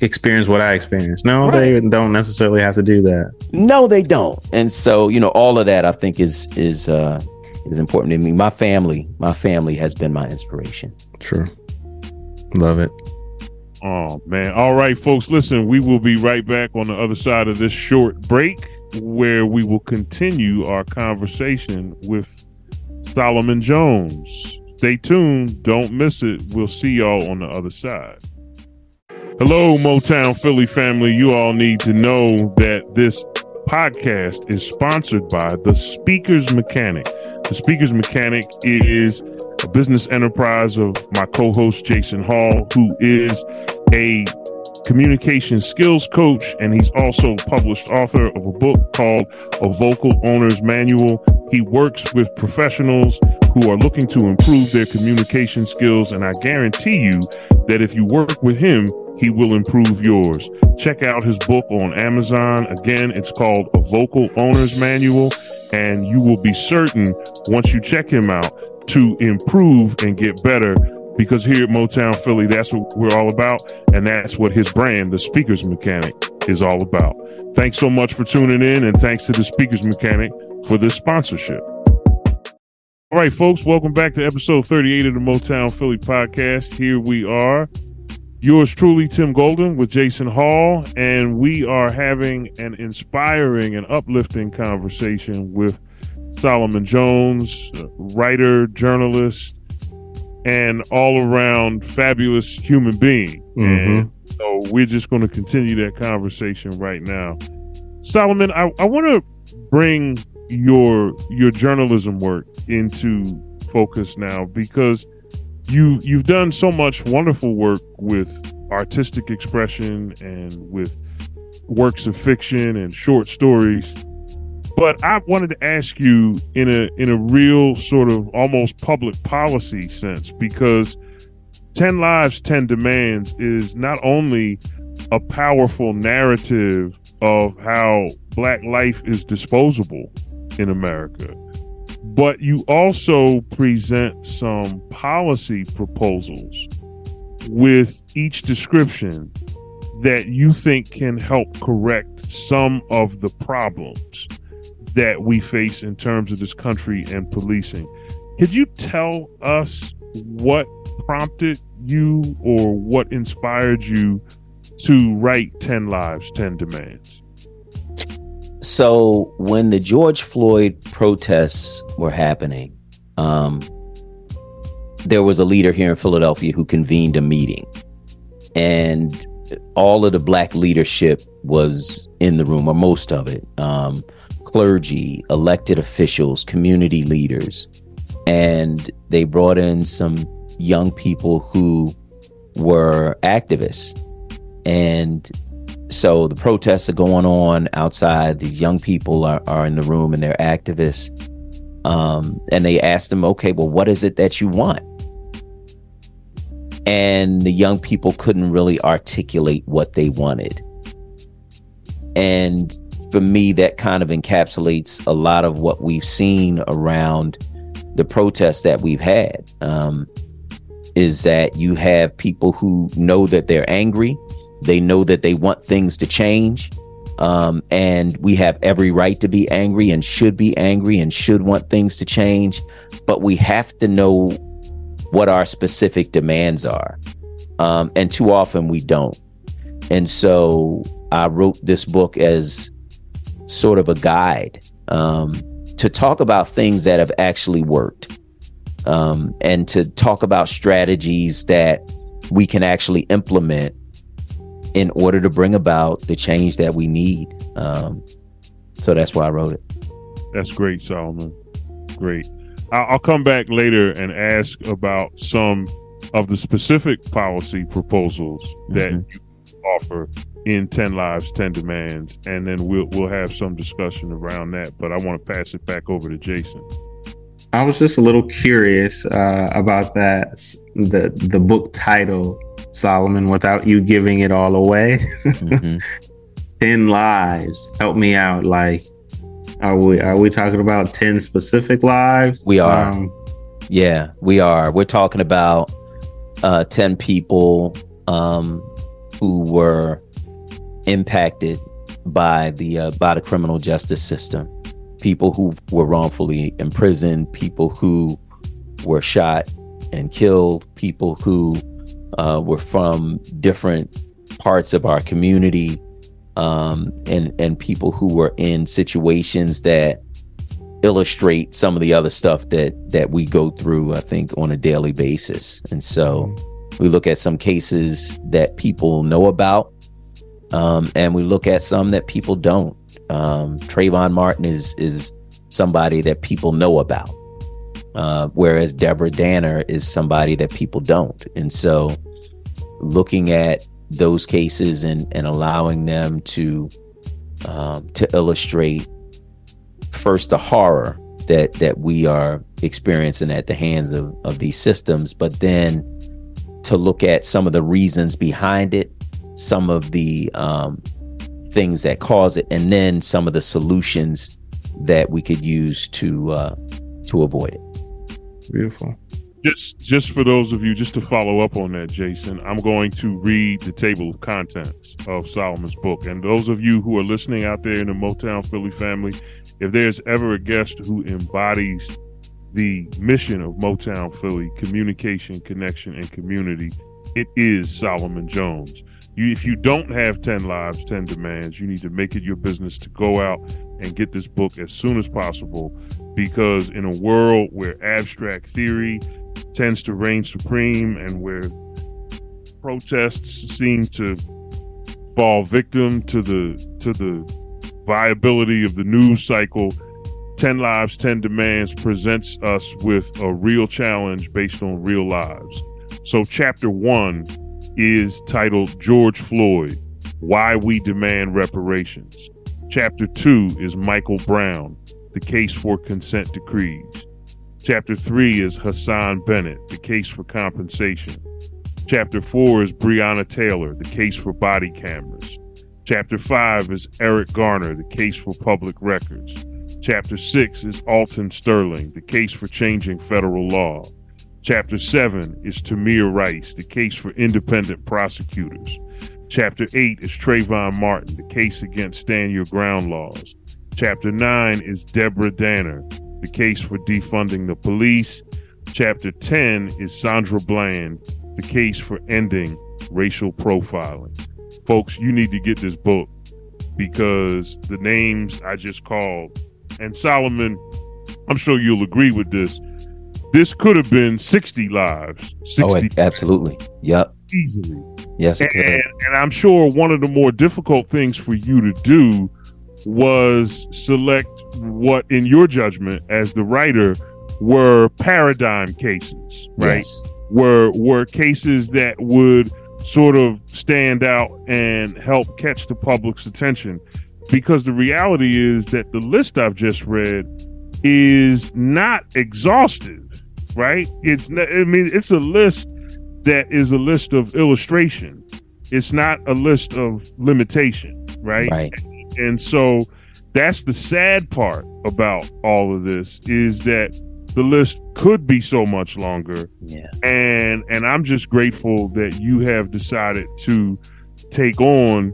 experience what I experienced. No, right. They don't necessarily have to do that. No, they don't. And so, you know, all of that I think is important to me. My family has been my inspiration. True, love it. Oh, man. All right, folks, listen, we will be right back on the other side of this short break where we will continue our conversation with Solomon Jones. Stay tuned. Don't miss it. We'll see y'all on the other side. Hello, Motown Philly family. You all need to know that this podcast is sponsored by The Speaker's Mechanic. The Speaker's Mechanic is a business enterprise of my co-host Jason Hall, who is a communication skills coach, and he's also published author of a book called A Vocal Owner's Manual. He works with professionals who are looking to improve their communication skills, and I guarantee you that if you work with him, he will improve yours. Check out his book on Amazon. Again, it's called A Vocal Owner's Manual, and you will be certain once you check him out to improve and get better, because here at Motown Philly, that's what we're all about, and that's what his brand, The Speaker's Mechanic, is all about. Thanks so much for tuning in, and thanks to The Speaker's Mechanic for this sponsorship. All right, folks, welcome back to episode 38 of the Motown Philly podcast. Here we are. Yours truly, Tim Golden, with Jason Hall, and we are having an inspiring and uplifting conversation with Solomon Jones, writer, journalist, and all-around fabulous human being. Mm-hmm. And so we're just going to continue that conversation right now. Solomon, I want to bring your journalism work into focus now, because You've done so much wonderful work with artistic expression and with works of fiction and short stories. But I wanted to ask you in a real sort of almost public policy sense, because 10 Lives, 10 Demands is not only a powerful narrative of how Black life is disposable in America, but you also present some policy proposals with each description that you think can help correct some of the problems that we face in terms of this country and policing. Could you tell us what prompted you or what inspired you to write 10 Lives, 10 Demands? So when the George Floyd protests were happening, there was a leader here in Philadelphia who convened a meeting, and all of the black leadership was in the room, or most of it, clergy, elected officials, community leaders. And they brought in some young people who were activists. And so the protests are going on outside. These young people are in the room and they're activists. And they asked them, okay, well, what is it that you want? And the young people couldn't really articulate what they wanted. And for me, that kind of encapsulates a lot of what we've seen around the protests that we've had, is that you have people who know that they're angry. They know that they want things to change. And we have every right to be angry and should be angry and should want things to change. But we have to know what our specific demands are. And too often we don't. And so I wrote this book as sort of a guide to talk about things that have actually worked, and to talk about strategies that we can actually implement in order to bring about the change that we need. So that's why I wrote it. That's great, Solomon. Great. I'll come back later and ask about some of the specific policy proposals that you offer in 10 Lives, 10 Demands, and then we'll have some discussion around that. But I want to pass it back over to Jason. I was just a little curious about that, the book title, Solomon, without you giving it all away. 10 Lives. Help me out. Like, are we talking about 10 specific lives? We are. Yeah, we are. We're talking about 10 people who were impacted by the criminal justice system. People who were wrongfully imprisoned, people who were shot and killed, people who were from different parts of our community, and people who were in situations that illustrate some of the other stuff that we go through, I think, on a daily basis. And so we look at some cases that people know about, and we look at some that people don't. Trayvon Martin is somebody that people know about, whereas Deborah Danner is somebody that people don't. And so looking at those cases and allowing them to illustrate first the horror that we are experiencing at the hands of these systems, but then to look at some of the reasons behind it, some of the things that cause it, and then some of the solutions that we could use to avoid it. Beautiful. Just for those of you, just to follow up on that, Jason, I'm going to read the table of contents of Solomon's book. And those of you who are listening out there in the Motown Philly family, if there's ever a guest who embodies the mission of Motown Philly, communication, connection, and community, it is Solomon Jones. If you don't have 10 Lives, 10 Demands, you need to make it your business to go out and get this book as soon as possible, because in a world where abstract theory tends to reign supreme and where protests seem to fall victim to the viability of the news cycle, 10 Lives, 10 Demands presents us with a real challenge based on real lives. So chapter 1 is titled George Floyd, Why We Demand Reparations. Chapter 2 is Michael Brown, The Case for Consent Decrees. Chapter 3 is Hassan Bennett, The Case for Compensation. Chapter 4 is Breonna Taylor, The Case for Body Cameras. Chapter 5 is Eric Garner, The Case for Public Records. Chapter 6 is Alton Sterling, The Case for Changing Federal Law. Chapter 7 is Tamir Rice, The Case for Independent Prosecutors. Chapter 8 is Trayvon Martin, The Case Against Stand Your Ground Laws. Chapter 9 is Deborah Danner, The Case for Defunding the Police. Chapter 10 is Sandra Bland, The Case for Ending Racial Profiling. Folks, you need to get this book, because the names I just called, and Solomon, I'm sure you'll agree with this, this could have been 60 lives. 60 oh, absolutely. Yep. Easily. Yes. It and I'm sure one of the more difficult things for you to do was select what, in your judgment as the writer, were paradigm cases, right? Yes. Were cases that would sort of stand out and help catch the public's attention. Because the reality is that the list I've just read is not exhaustive, right? It's not, I mean, it's a list that is a list of illustration. It's not a list of limitation, right? Right. And so that's the sad part about all of this, is that the list could be so much longer. Yeah. And I'm just grateful that you have decided to take on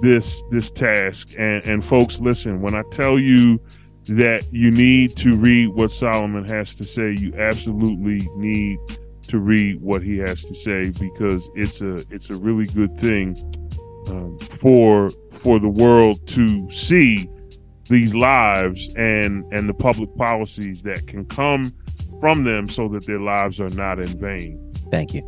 this task. And folks, listen, when I tell you that you need to read what Solomon has to say, you absolutely need to read what he has to say, because it's a really good thing for the world to see these lives and the public policies that can come from them, so that their lives are not in vain. Thank you.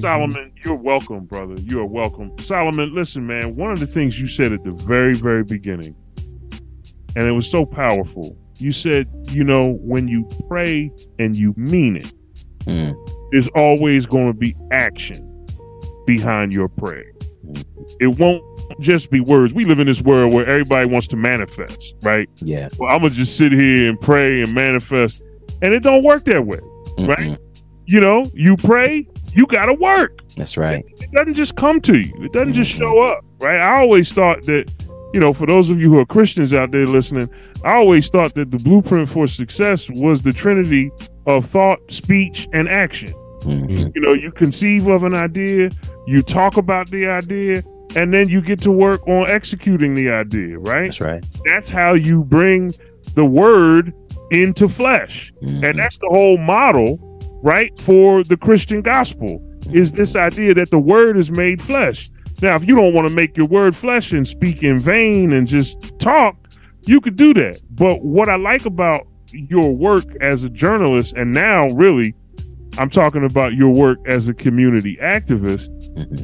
Solomon, you're welcome, brother. You are welcome. Solomon, listen, man, one of the things you said at the very, very beginning, and it was so powerful. You said, you know, when you pray and you mean it, there's always going to be action behind your prayer. It won't just be words. We live in this world where everybody wants to manifest, right? Yeah. Well, I'm going to just sit here and pray and manifest. And it don't work that way, right? You know, you pray, you got to work. That's right. It doesn't just come to you. It doesn't just show up, right? I always thought that, you know, for those of you who are Christians out there listening, I always thought that the blueprint for success was the trinity of thought, speech, and action. You know, you conceive of an idea, you talk about the idea, and then you get to work on executing the idea, right? That's right. That's how you bring the word into flesh. And that's the whole model, right, for the Christian gospel, is this idea that the word is made flesh. Now, if you don't want to make your word flesh and speak in vain and just talk, you could do that. But what I like about your work as a journalist, and now really I'm talking about your work as a community activist,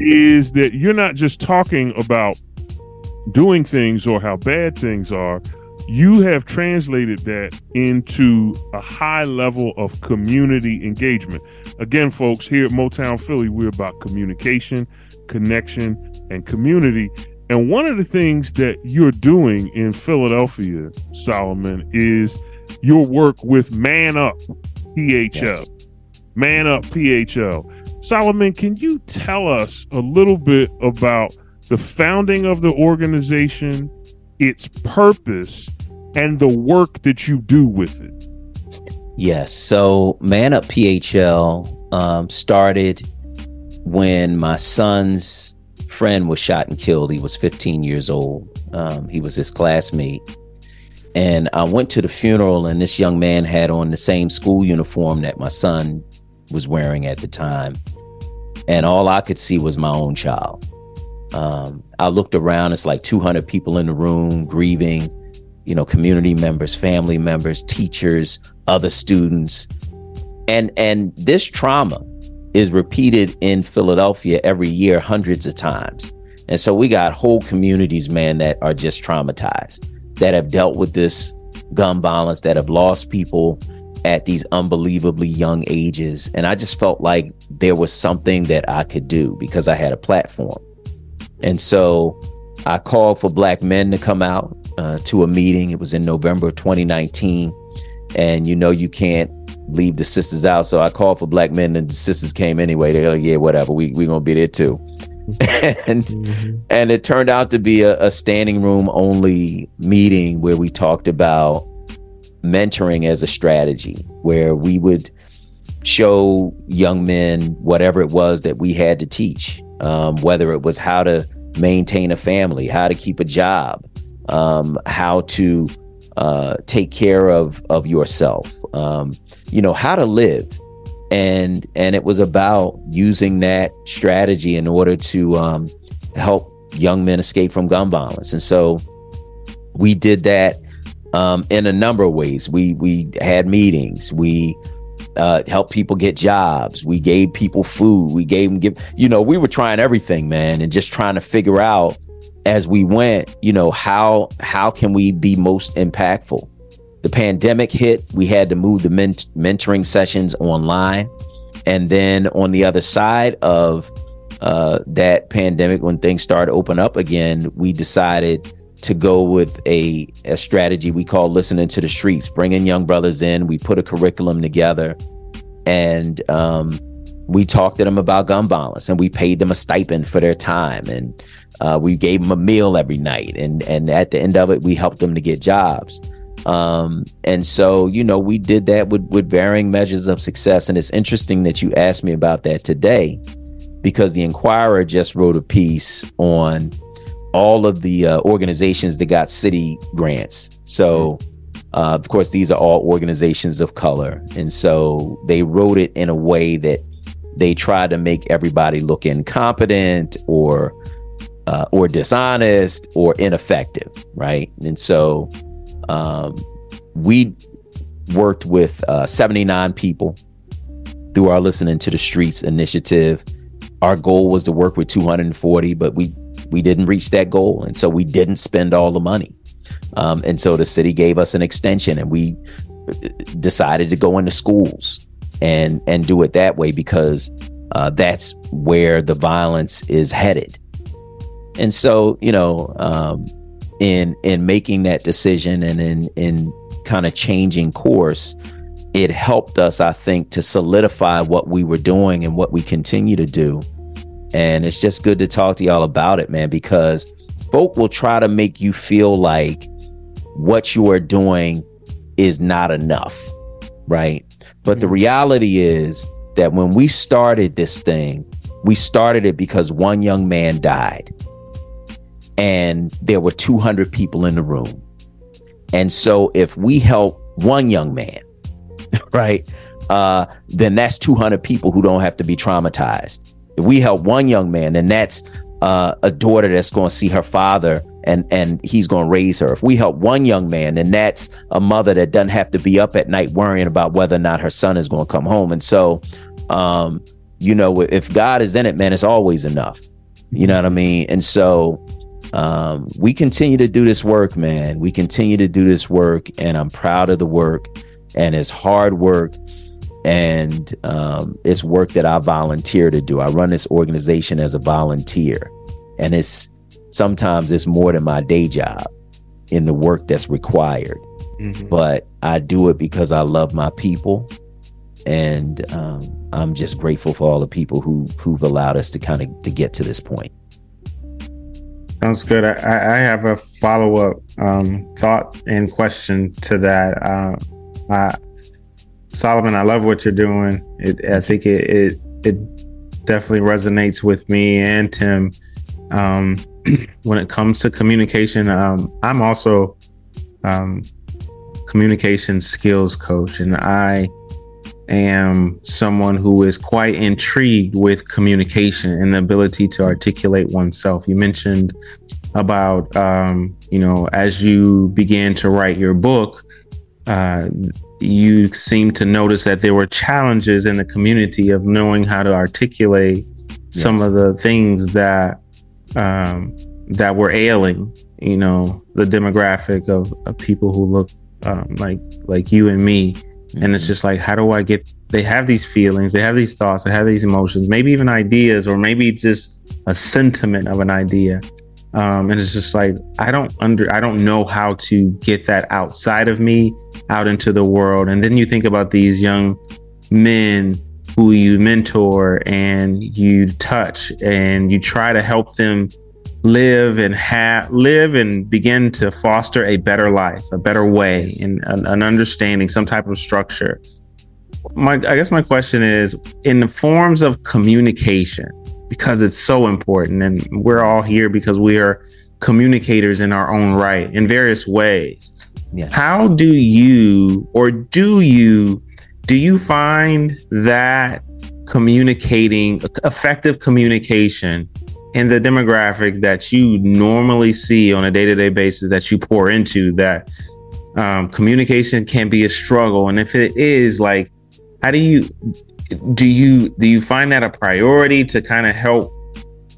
is that you're not just talking about doing things or how bad things are. You have translated that into a high level of community engagement. Again, folks, here at Motown Philly, we're about communication, connection, and community. And one of the things that you're doing in Philadelphia, Solomon, is your work with Man Up PHL. Yes. Man Up PHL. Solomon, can you tell us a little bit about the founding of the organization, its purpose, and the work that you do with it? Yes. So Man Up PHL started when my son's friend was shot and killed. He was 15 years old. He was his classmate. And I went to the funeral, and this young man had on the same school uniform that my son was wearing at the time. And all I could see was my own child. I looked around, it's like 200 people in the room grieving, you know, community members, family members, teachers, other students. And this trauma is repeated in Philadelphia every year, hundreds of times. And so we got whole communities, man, that are just traumatized, that have dealt with this gun violence, that have lost people at these unbelievably young ages. And I just felt like there was something that I could do because I had a platform. And so I called for Black men to come out to a meeting. It was in November of 2019. And, you know, you can't leave the sisters out. So I called for Black men, and the sisters came anyway. They're like, yeah, whatever. We're going to be there, too. And it turned out to be a standing room only meeting where we talked about mentoring as a strategy, where we would show young men whatever it was that we had to teach, whether it was how to maintain a family, how to keep a job, how to take care of yourself, you know, how to live. And it was about using that strategy in order to help young men escape from gun violence. And so we did that in a number of ways. We had meetings. We help people get jobs. We gave people food. We gave them, we were trying everything, man, and just trying to figure out as we went, how can we be most impactful? The pandemic hit. We had to move the mentoring sessions online. And then on the other side of that pandemic, when things started to open up again, we decided to go with a strategy we call listening to the streets, bringing young brothers in. We put a curriculum together, and we talked to them about gun violence, and we paid them a stipend for their time, and we gave them a meal every night. And at the end of it, we helped them to get jobs. And so, we did that with varying measures of success. And it's interesting that you asked me about that today, because the Inquirer just wrote a piece on all of the organizations that got city grants. So, of course, these are all organizations of color. And so they wrote it in a way that they tried to make everybody look incompetent or dishonest or ineffective. Right. And so, we worked with 79 people through our Listening to the Streets initiative. Our goal was to work with 240, but we didn't reach that goal. And so we didn't spend all the money. And so the city gave us an extension, and we decided to go into schools and do it that way, because that's where the violence is headed. And so, in making that decision and in kind of changing course, it helped us, I think, to solidify what we were doing and what we continue to do. And it's just good to talk to y'all about it, man, because folk will try to make you feel like what you are doing is not enough, right? But the reality is that when we started this thing, we started it because one young man died. And there were 200 people in the room. And so if we help one young man, right, then that's 200 people who don't have to be traumatized. If we help one young man, then that's a daughter that's going to see her father and he's going to raise her. If we help one young man, then that's a mother that doesn't have to be up at night worrying about whether or not her son is going to come home. And so, if God is in it, man, it's always enough. You know what I mean? And so, we continue to do this work, man. We continue to do this work, and I'm proud of the work, and it's hard work, and it's work that I volunteer to do. I run this organization as a volunteer, and sometimes it's more than my day job in the work that's required. Mm-hmm. But I do it because I love my people, and I'm just grateful for all the people who've allowed us to to get to this point. Sounds good. I have a follow-up thought and question to that. Solomon, I love what you're doing. I think it definitely resonates with me and Tim. When it comes to communication, I'm also communication skills coach, and I am someone who is quite intrigued with communication and the ability to articulate oneself. You mentioned about, as you began to write your book, you seemed to notice that there were challenges in the community of knowing how to articulate some of the things that that were ailing, the demographic of people who look like you and me. And it's just like, how do I they have these feelings, they have these thoughts, they have these emotions, maybe even ideas, or maybe just a sentiment of an idea. And it's just like, I don't know how to get that outside of me out into the world. And then you think about these young men who you mentor and you touch and you try to help them live and begin to foster a better life, a better way, and an understanding, some type of structure. I guess my question is, in the forms of communication, because it's so important, and we're all here because we are communicators in our own right in various ways. Yes. How do you find that communicating, effective communication, and the demographic that you normally see on a day-to-day basis that you pour into, that communication can be a struggle? And if it is, like, How do you find that a priority to kind of help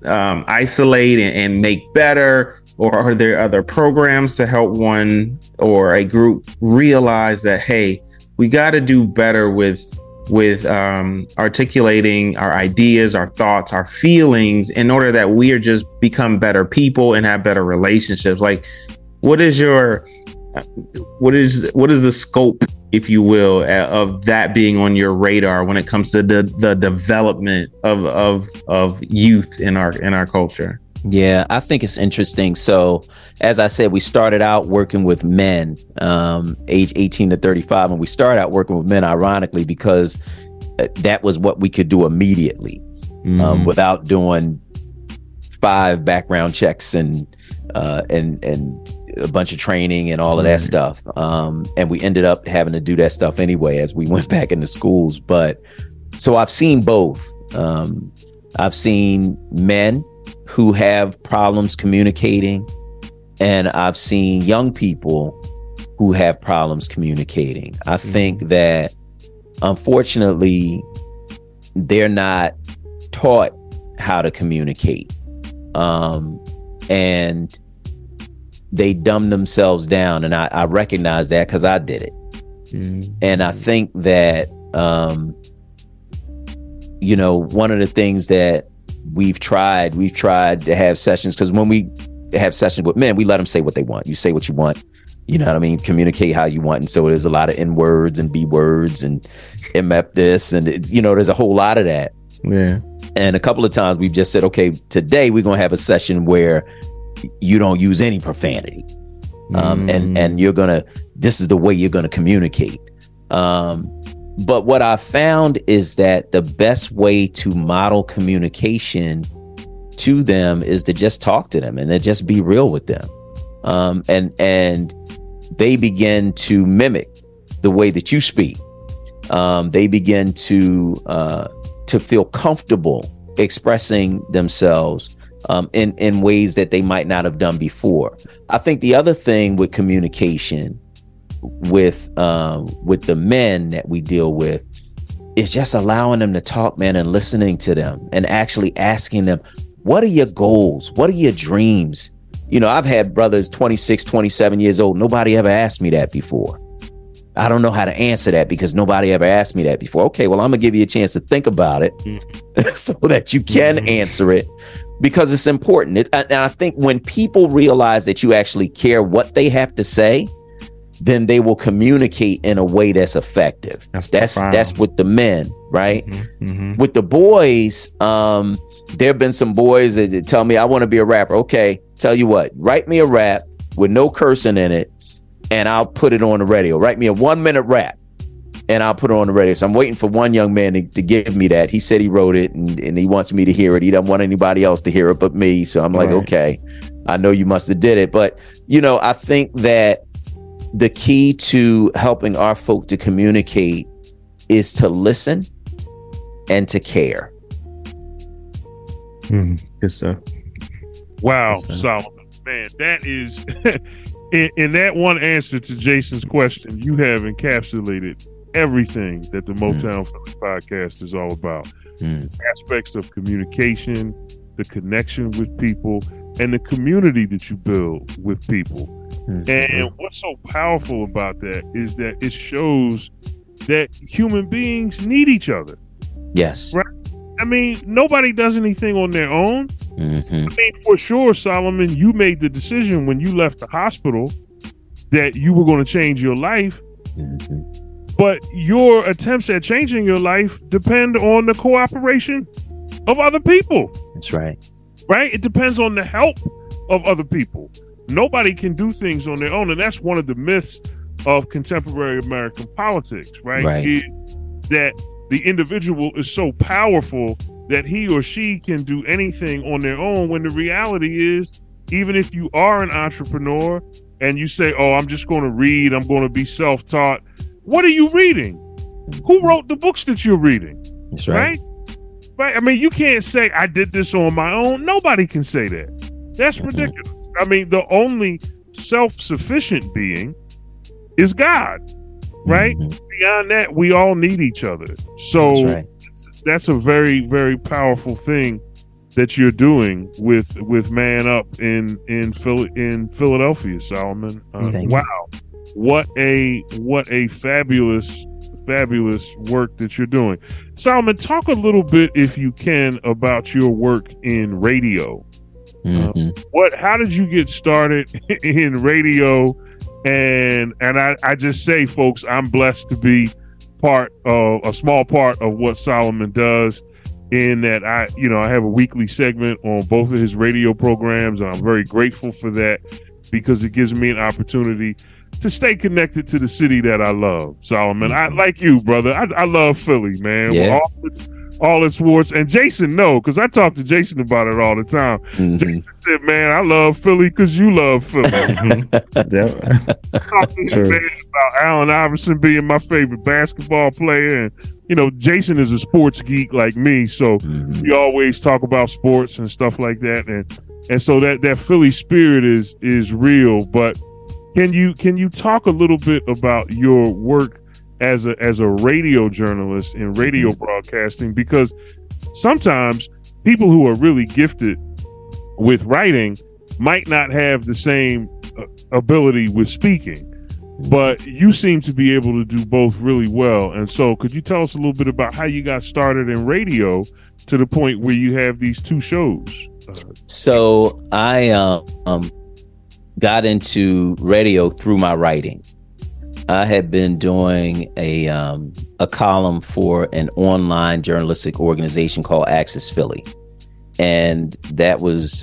isolate and make better? Or are there other programs to help one or a group realize that, hey, we got to do better with articulating our ideas, our thoughts, our feelings in order that we are just become better people and have better relationships? Like, what is the scope, if you will, of that being on your radar when it comes to the development of youth in our culture? Yeah, I think it's interesting. So, as I said, we started out working with men, age 18 to 35, and we started out working with men, ironically, because that was what we could do immediately, without doing 5 background checks and a bunch of training and all of that stuff. And we ended up having to do that stuff anyway as we went back into schools. But so I've seen both. I've seen men who have problems communicating, and I've seen young people who have problems communicating. I think that, unfortunately, they're not taught how to communicate, and they dumb themselves down. And I recognize that because I did it. And I think that, one of the things that we've tried to have sessions, because when we have sessions with men, we let them say what they want. You say what you want, you know what I mean? Communicate how you want. And so there's a lot of N words and B words and MF this, and it's, there's a whole lot of that. Yeah. And a couple of times we've just said, okay, today we're going to have a session where you don't use any profanity. And you're going to, this is the way you're going to communicate. But what I found is that the best way to model communication to them is to just talk to them and to just be real with them. And they begin to mimic the way that you speak. They begin to feel comfortable expressing themselves in ways that they might not have done before. I think the other thing with communication with the men that we deal with is just allowing them to talk, man, and listening to them and actually asking them, what are your goals? What are your dreams? I've had brothers 26, 27 years old. Nobody ever asked me that before. I don't know how to answer that because nobody ever asked me that before. Okay, well, I'm going to give you a chance to think about it so that you can answer it, because it's important. And I think when people realize that you actually care what they have to say, then they will communicate in a way that's effective. That's with the men, right? With the boys, there have been some boys that tell me, I want to be a rapper. Okay, tell you what, write me a rap with no cursing in it, and I'll put it on the radio. Write me a 1-minute rap, and I'll put it on the radio. So I'm waiting for one young man to give me that. He said he wrote it, and he wants me to hear it. He doesn't want anybody else to hear it but me. So I'm like, okay, I know you must have did it. But, I think that the key to helping our folk to communicate is to listen and to care. Good stuff. Wow, Solomon, man, that is in that one answer to Jason's question, you have encapsulated everything that the Motown Philly podcast is all about. Aspects of communication, the connection with people, and the community that you build with people. And what's so powerful about that is that it shows that human beings need each other. Yes. Right? I mean, nobody does anything on their own. I mean, for sure, Solomon, you made the decision when you left the hospital that you were going to change your life. But your attempts at changing your life depend on the cooperation of other people. That's right. Right? It depends on the help of other people. Nobody can do things on their own. And that's one of the myths of contemporary American politics, right? Is that the individual is so powerful that he or she can do anything on their own, when the reality is, even if you are an entrepreneur and you say, oh, I'm just going to read, I'm going to be self-taught. What are you reading? Who wrote the books that you're reading? That's right. Right? I mean, you can't say I did this on my own. Nobody can say that. That's ridiculous. I mean, the only self-sufficient being is God. right? Mm-hmm. Beyond that, we all need each other. So that's a very, very powerful thing that you're doing with Man Up in Philadelphia, Solomon. Wow. What a fabulous work that you're doing. Solomon, talk a little bit, if you can, about your work in radio. Mm-hmm. How did you get started in radio? And I just say, folks, I'm blessed to be a small part of what Solomon does, in that I have a weekly segment on both of his radio programs, and I'm very grateful for that, because it gives me an opportunity to stay connected to the city that I love, Solomon. I like you, brother. I love Philly, man. Yeah. All its warts. And Jason, because I talk to Jason about it all the time. Mm-hmm. Jason said, "Man, I love Philly because you love Philly." Talking about Allen Iverson being my favorite basketball player, and Jason is a sports geek like me, so we always talk about sports and stuff like that. And so that Philly spirit is real, but. Can you talk a little bit about your work as a radio journalist in radio broadcasting? Because sometimes people who are really gifted with writing might not have the same ability with speaking, but you seem to be able to do both really well. And so could you tell us a little bit about how you got started in radio to the point where you have these two shows? So I got into radio through my writing. I had been doing a column for an online journalistic organization called Access Philly. And that was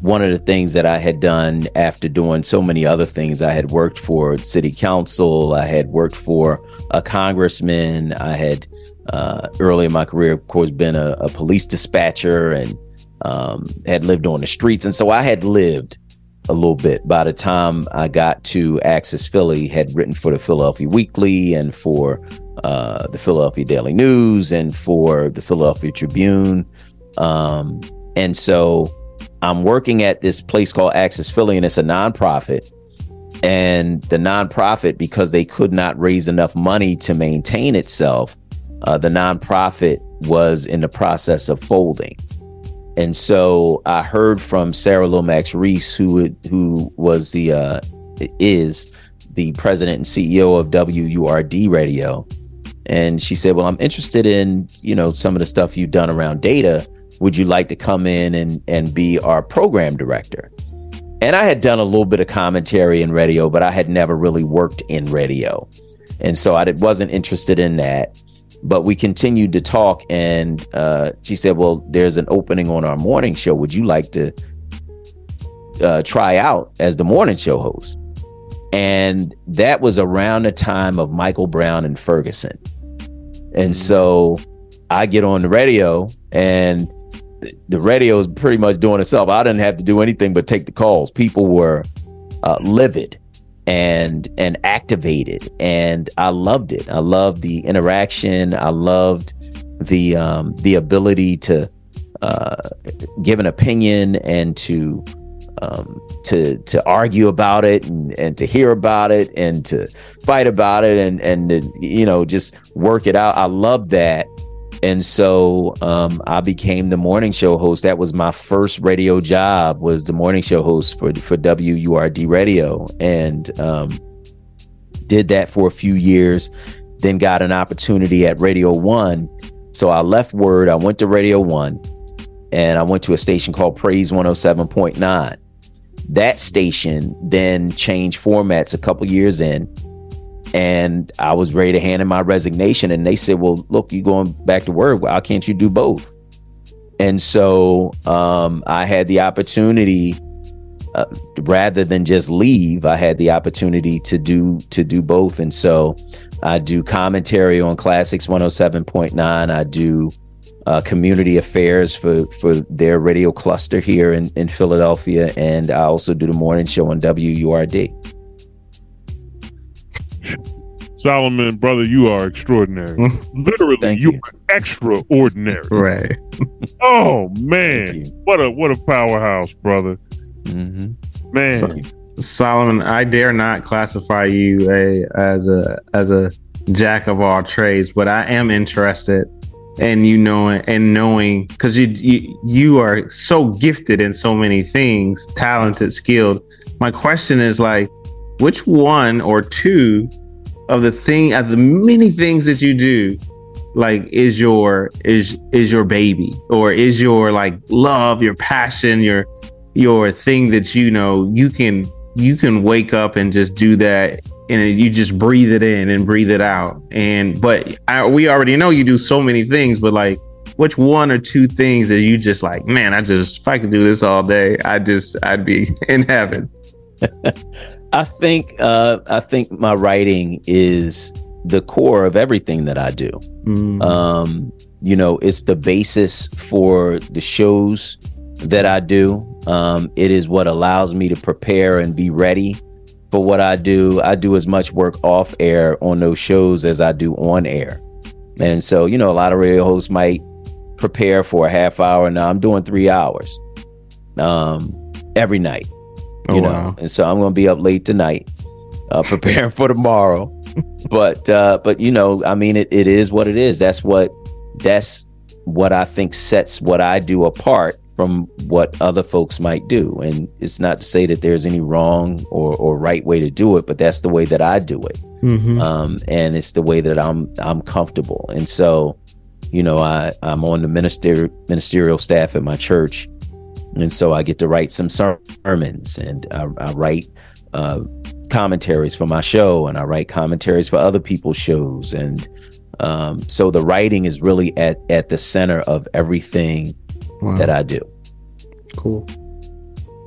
one of the things that I had done after doing so many other things. I had worked for city council. I had worked for a congressman. I had, early in my career, of course, been a police dispatcher, and had lived on the streets. And so I had lived a little bit. By the time I got to Access Philly, had written for the Philadelphia Weekly and for the Philadelphia Daily News and for the Philadelphia Tribune. And so I'm working at this place called Access Philly, and it's a nonprofit. And the nonprofit, because they could not raise enough money to maintain itself, the nonprofit was in the process of folding. And so I heard from Sarah Lomax Reese, who is the president and CEO of WURD Radio. And she said, "Well, I'm interested in, some of the stuff you've done around data. Would you like to come in and be our program director?" And I had done a little bit of commentary in radio, but I had never really worked in radio. And so I wasn't interested in that. But we continued to talk, and she said, "Well, there's an opening on our morning show. Would you like to try out as the morning show host?" And that was around the time of Michael Brown and Ferguson. And so I get on the radio, and the radio is pretty much doing itself. I didn't have to do anything but take the calls. People were livid and activated, and I loved it. I loved the interaction. I loved the ability to give an opinion and to argue about it and to hear about it and to fight about it and to, just work it out. I loved that. And so I became the morning show host. That was my first radio job, was the morning show host for WURD Radio, and did that for a few years, then got an opportunity at Radio One. So I left WURD, I went to Radio One, and I went to a station called Praise 107.9. That station then changed formats a couple years in. And I was ready to hand in my resignation, and they said, "Well, look, you're going back to WURD. Why can't you do both?" And so I had the opportunity, rather than just leave, I had the opportunity to do both. And so I do commentary on Classics 107.9. I do community affairs for their radio cluster here in Philadelphia, and I also do the morning show on WURD. Solomon, brother, you are extraordinary. Literally, you are extraordinary. Right. Oh man, what a powerhouse, brother. Mm-hmm. Man, Solomon, I dare not classify you as a jack of all trades, but I am interested in you knowing because you are so gifted in so many things, talented, skilled. My question is like, which one or two of the many things that you do, like is your baby, or is your like love, your passion, your thing that you know you can wake up and just do that, and you just breathe it in and breathe it out. And we already know you do so many things, but like, which one or two things that you just like, man, if I could do this all day, I'd be in heaven. I think my writing is the core of everything that I do. Mm. It's the basis for the shows that I do. It is what allows me to prepare and be ready for what I do. I do as much work off air on those shows as I do on air. And so, a lot of radio hosts might prepare for a half hour. Now I'm doing 3 hours every night, wow. And so I'm going to be up late tonight preparing for tomorrow. But it is what it is. That's what I think sets what I do apart from what other folks might do. And it's not to say that there's any wrong or right way to do it, but that's the way that I do it. Mm-hmm. And it's the way that I'm comfortable. And so, I'm on the ministerial staff at my church. And so I get to write some sermons, and I write commentaries for my show, and I write commentaries for other people's shows. And so the writing is really at the center of everything. Wow. That I do. Cool.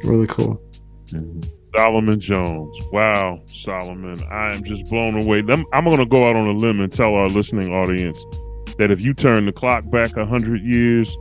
Really cool. Mm-hmm. Solomon Jones. Wow, Solomon. I am just blown away. I'm going to go out on a limb and tell our listening audience that if you turn the clock back 100 years,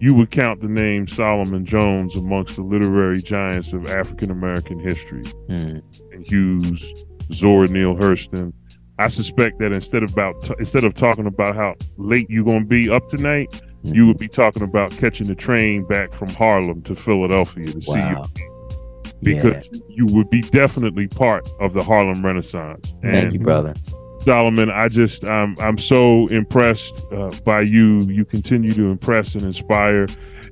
you would count the name Solomon Jones amongst the literary giants of African-American history. Mm-hmm. And Hughes, Zora Neale Hurston. I suspect that instead of talking about how late you're going to be up tonight, you would be talking about catching the train back from Harlem to Philadelphia to wow. see you. Because you would be definitely part of the Harlem Renaissance. And thank you, brother. Solomon, I'm so impressed by you. You continue to impress and inspire.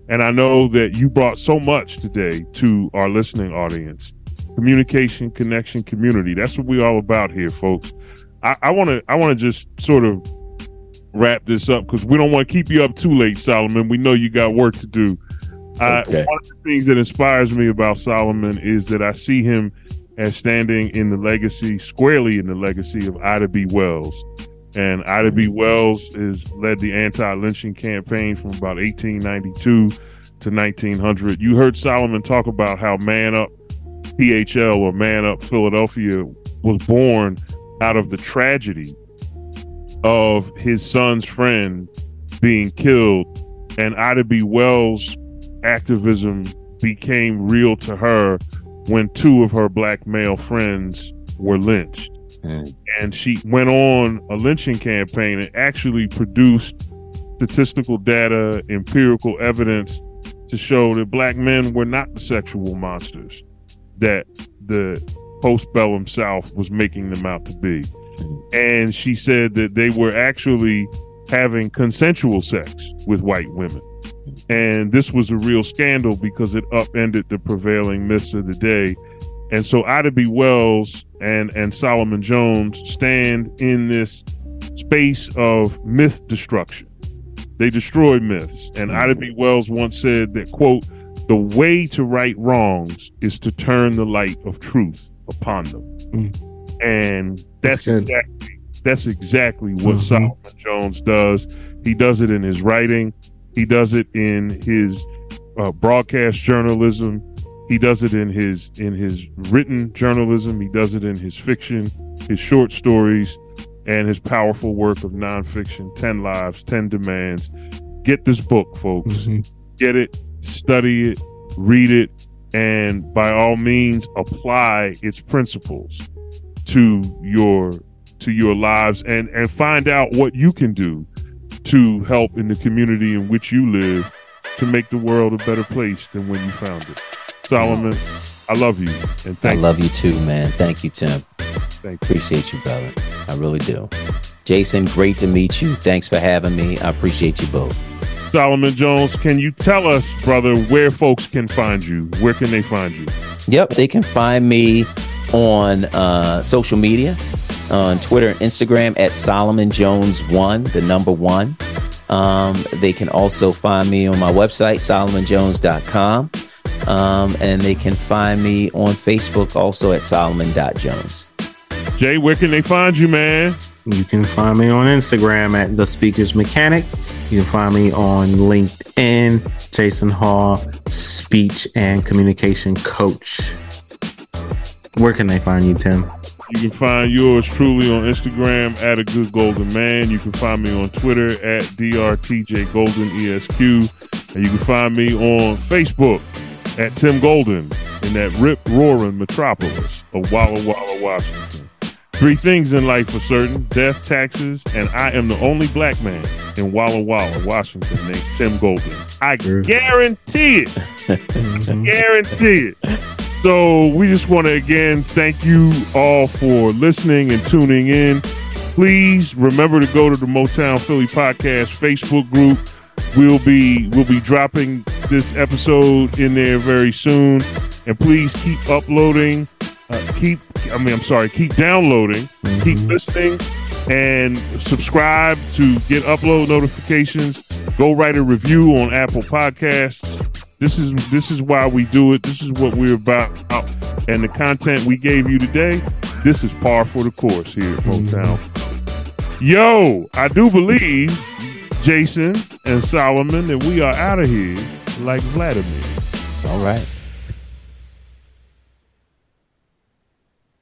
And I know that you brought so much today to our listening audience. Communication, connection, community. That's what we're all about here, folks. I want to just sort of wrap this up because we don't want to keep you up too late, Solomon. We know you got work to do. Okay. One of the things that inspires me about Solomon is that I see him as standing squarely in the legacy of Ida B. Wells. And Ida B. Wells led the anti-lynching campaign from about 1892 to 1900. You heard Solomon talk about how Man Up PHL or Man Up Philadelphia was born out of the tragedy of his son's friend being killed, and Ida B. Wells' activism became real to her when two of her black male friends were lynched. Mm. And she went on a lynching campaign and actually produced statistical data, empirical evidence to show that black men were not the sexual monsters that the postbellum South was making them out to be. And she said that they were actually having consensual sex with white women. And this was a real scandal because it upended the prevailing myths of the day. And so Ida B. Wells and Solomon Jones stand in this space of myth destruction. They destroy myths. And Ida B. Wells once said that, quote, the way to right wrongs is to turn the light of truth upon them. Mm. And that's exactly what mm-hmm. Solomon Jones does. He does it in his writing. He does it in his broadcast journalism. He does it in his written journalism. He does it in his fiction, his short stories, and his powerful work of nonfiction, 10 Lives, 10 Demands. Get this book, folks. Mm-hmm. Get it, study it, read it, and by all means, apply its principles to your lives and find out what you can do to help in the community in which you live to make the world a better place than when you found it. Solomon, I love you. And thank you. I love you too, man. Thank you, Tim. Thank you. Appreciate you, brother. I really do. Jason, great to meet you. Thanks for having me. I appreciate you both. Solomon Jones, can you tell us, brother, where folks can find you? Where can they find you? Yep, they can find me on social media, on Twitter and Instagram at Solomon Jones 1, the number 1. They can also find me on my website, solomonjones.com. And they can find me on Facebook also at solomon.jones. Jay, where can they find you, man? You can find me on Instagram at The Speaker's Mechanic. You can find me on LinkedIn, Jason Hall, Speech and Communication Coach. Where can they find you, Tim? You can find yours truly on Instagram at A Good Golden Man. You can find me on Twitter at DRTJGoldenESQ. And you can find me on Facebook at Tim Golden in that rip-roaring metropolis of Walla Walla, Washington. Three things in life for certain: death, taxes, and I am the only black man in Walla Walla, Washington named Tim Golden. I guarantee it. Guarantee it. So we just want to, again, thank you all for listening and tuning in. Please remember to go to the Motown Philly Podcast Facebook group. We'll be dropping this episode in there very soon. And please keep uploading. Keep downloading, keep listening, and subscribe to get upload notifications. Go write a review on Apple Podcasts. This is why we do it. This is what we're about. And the content we gave you today, this is par for the course here at Motown. Yo, I do believe, Jason and Solomon, that we are out of here like Vladimir. All right.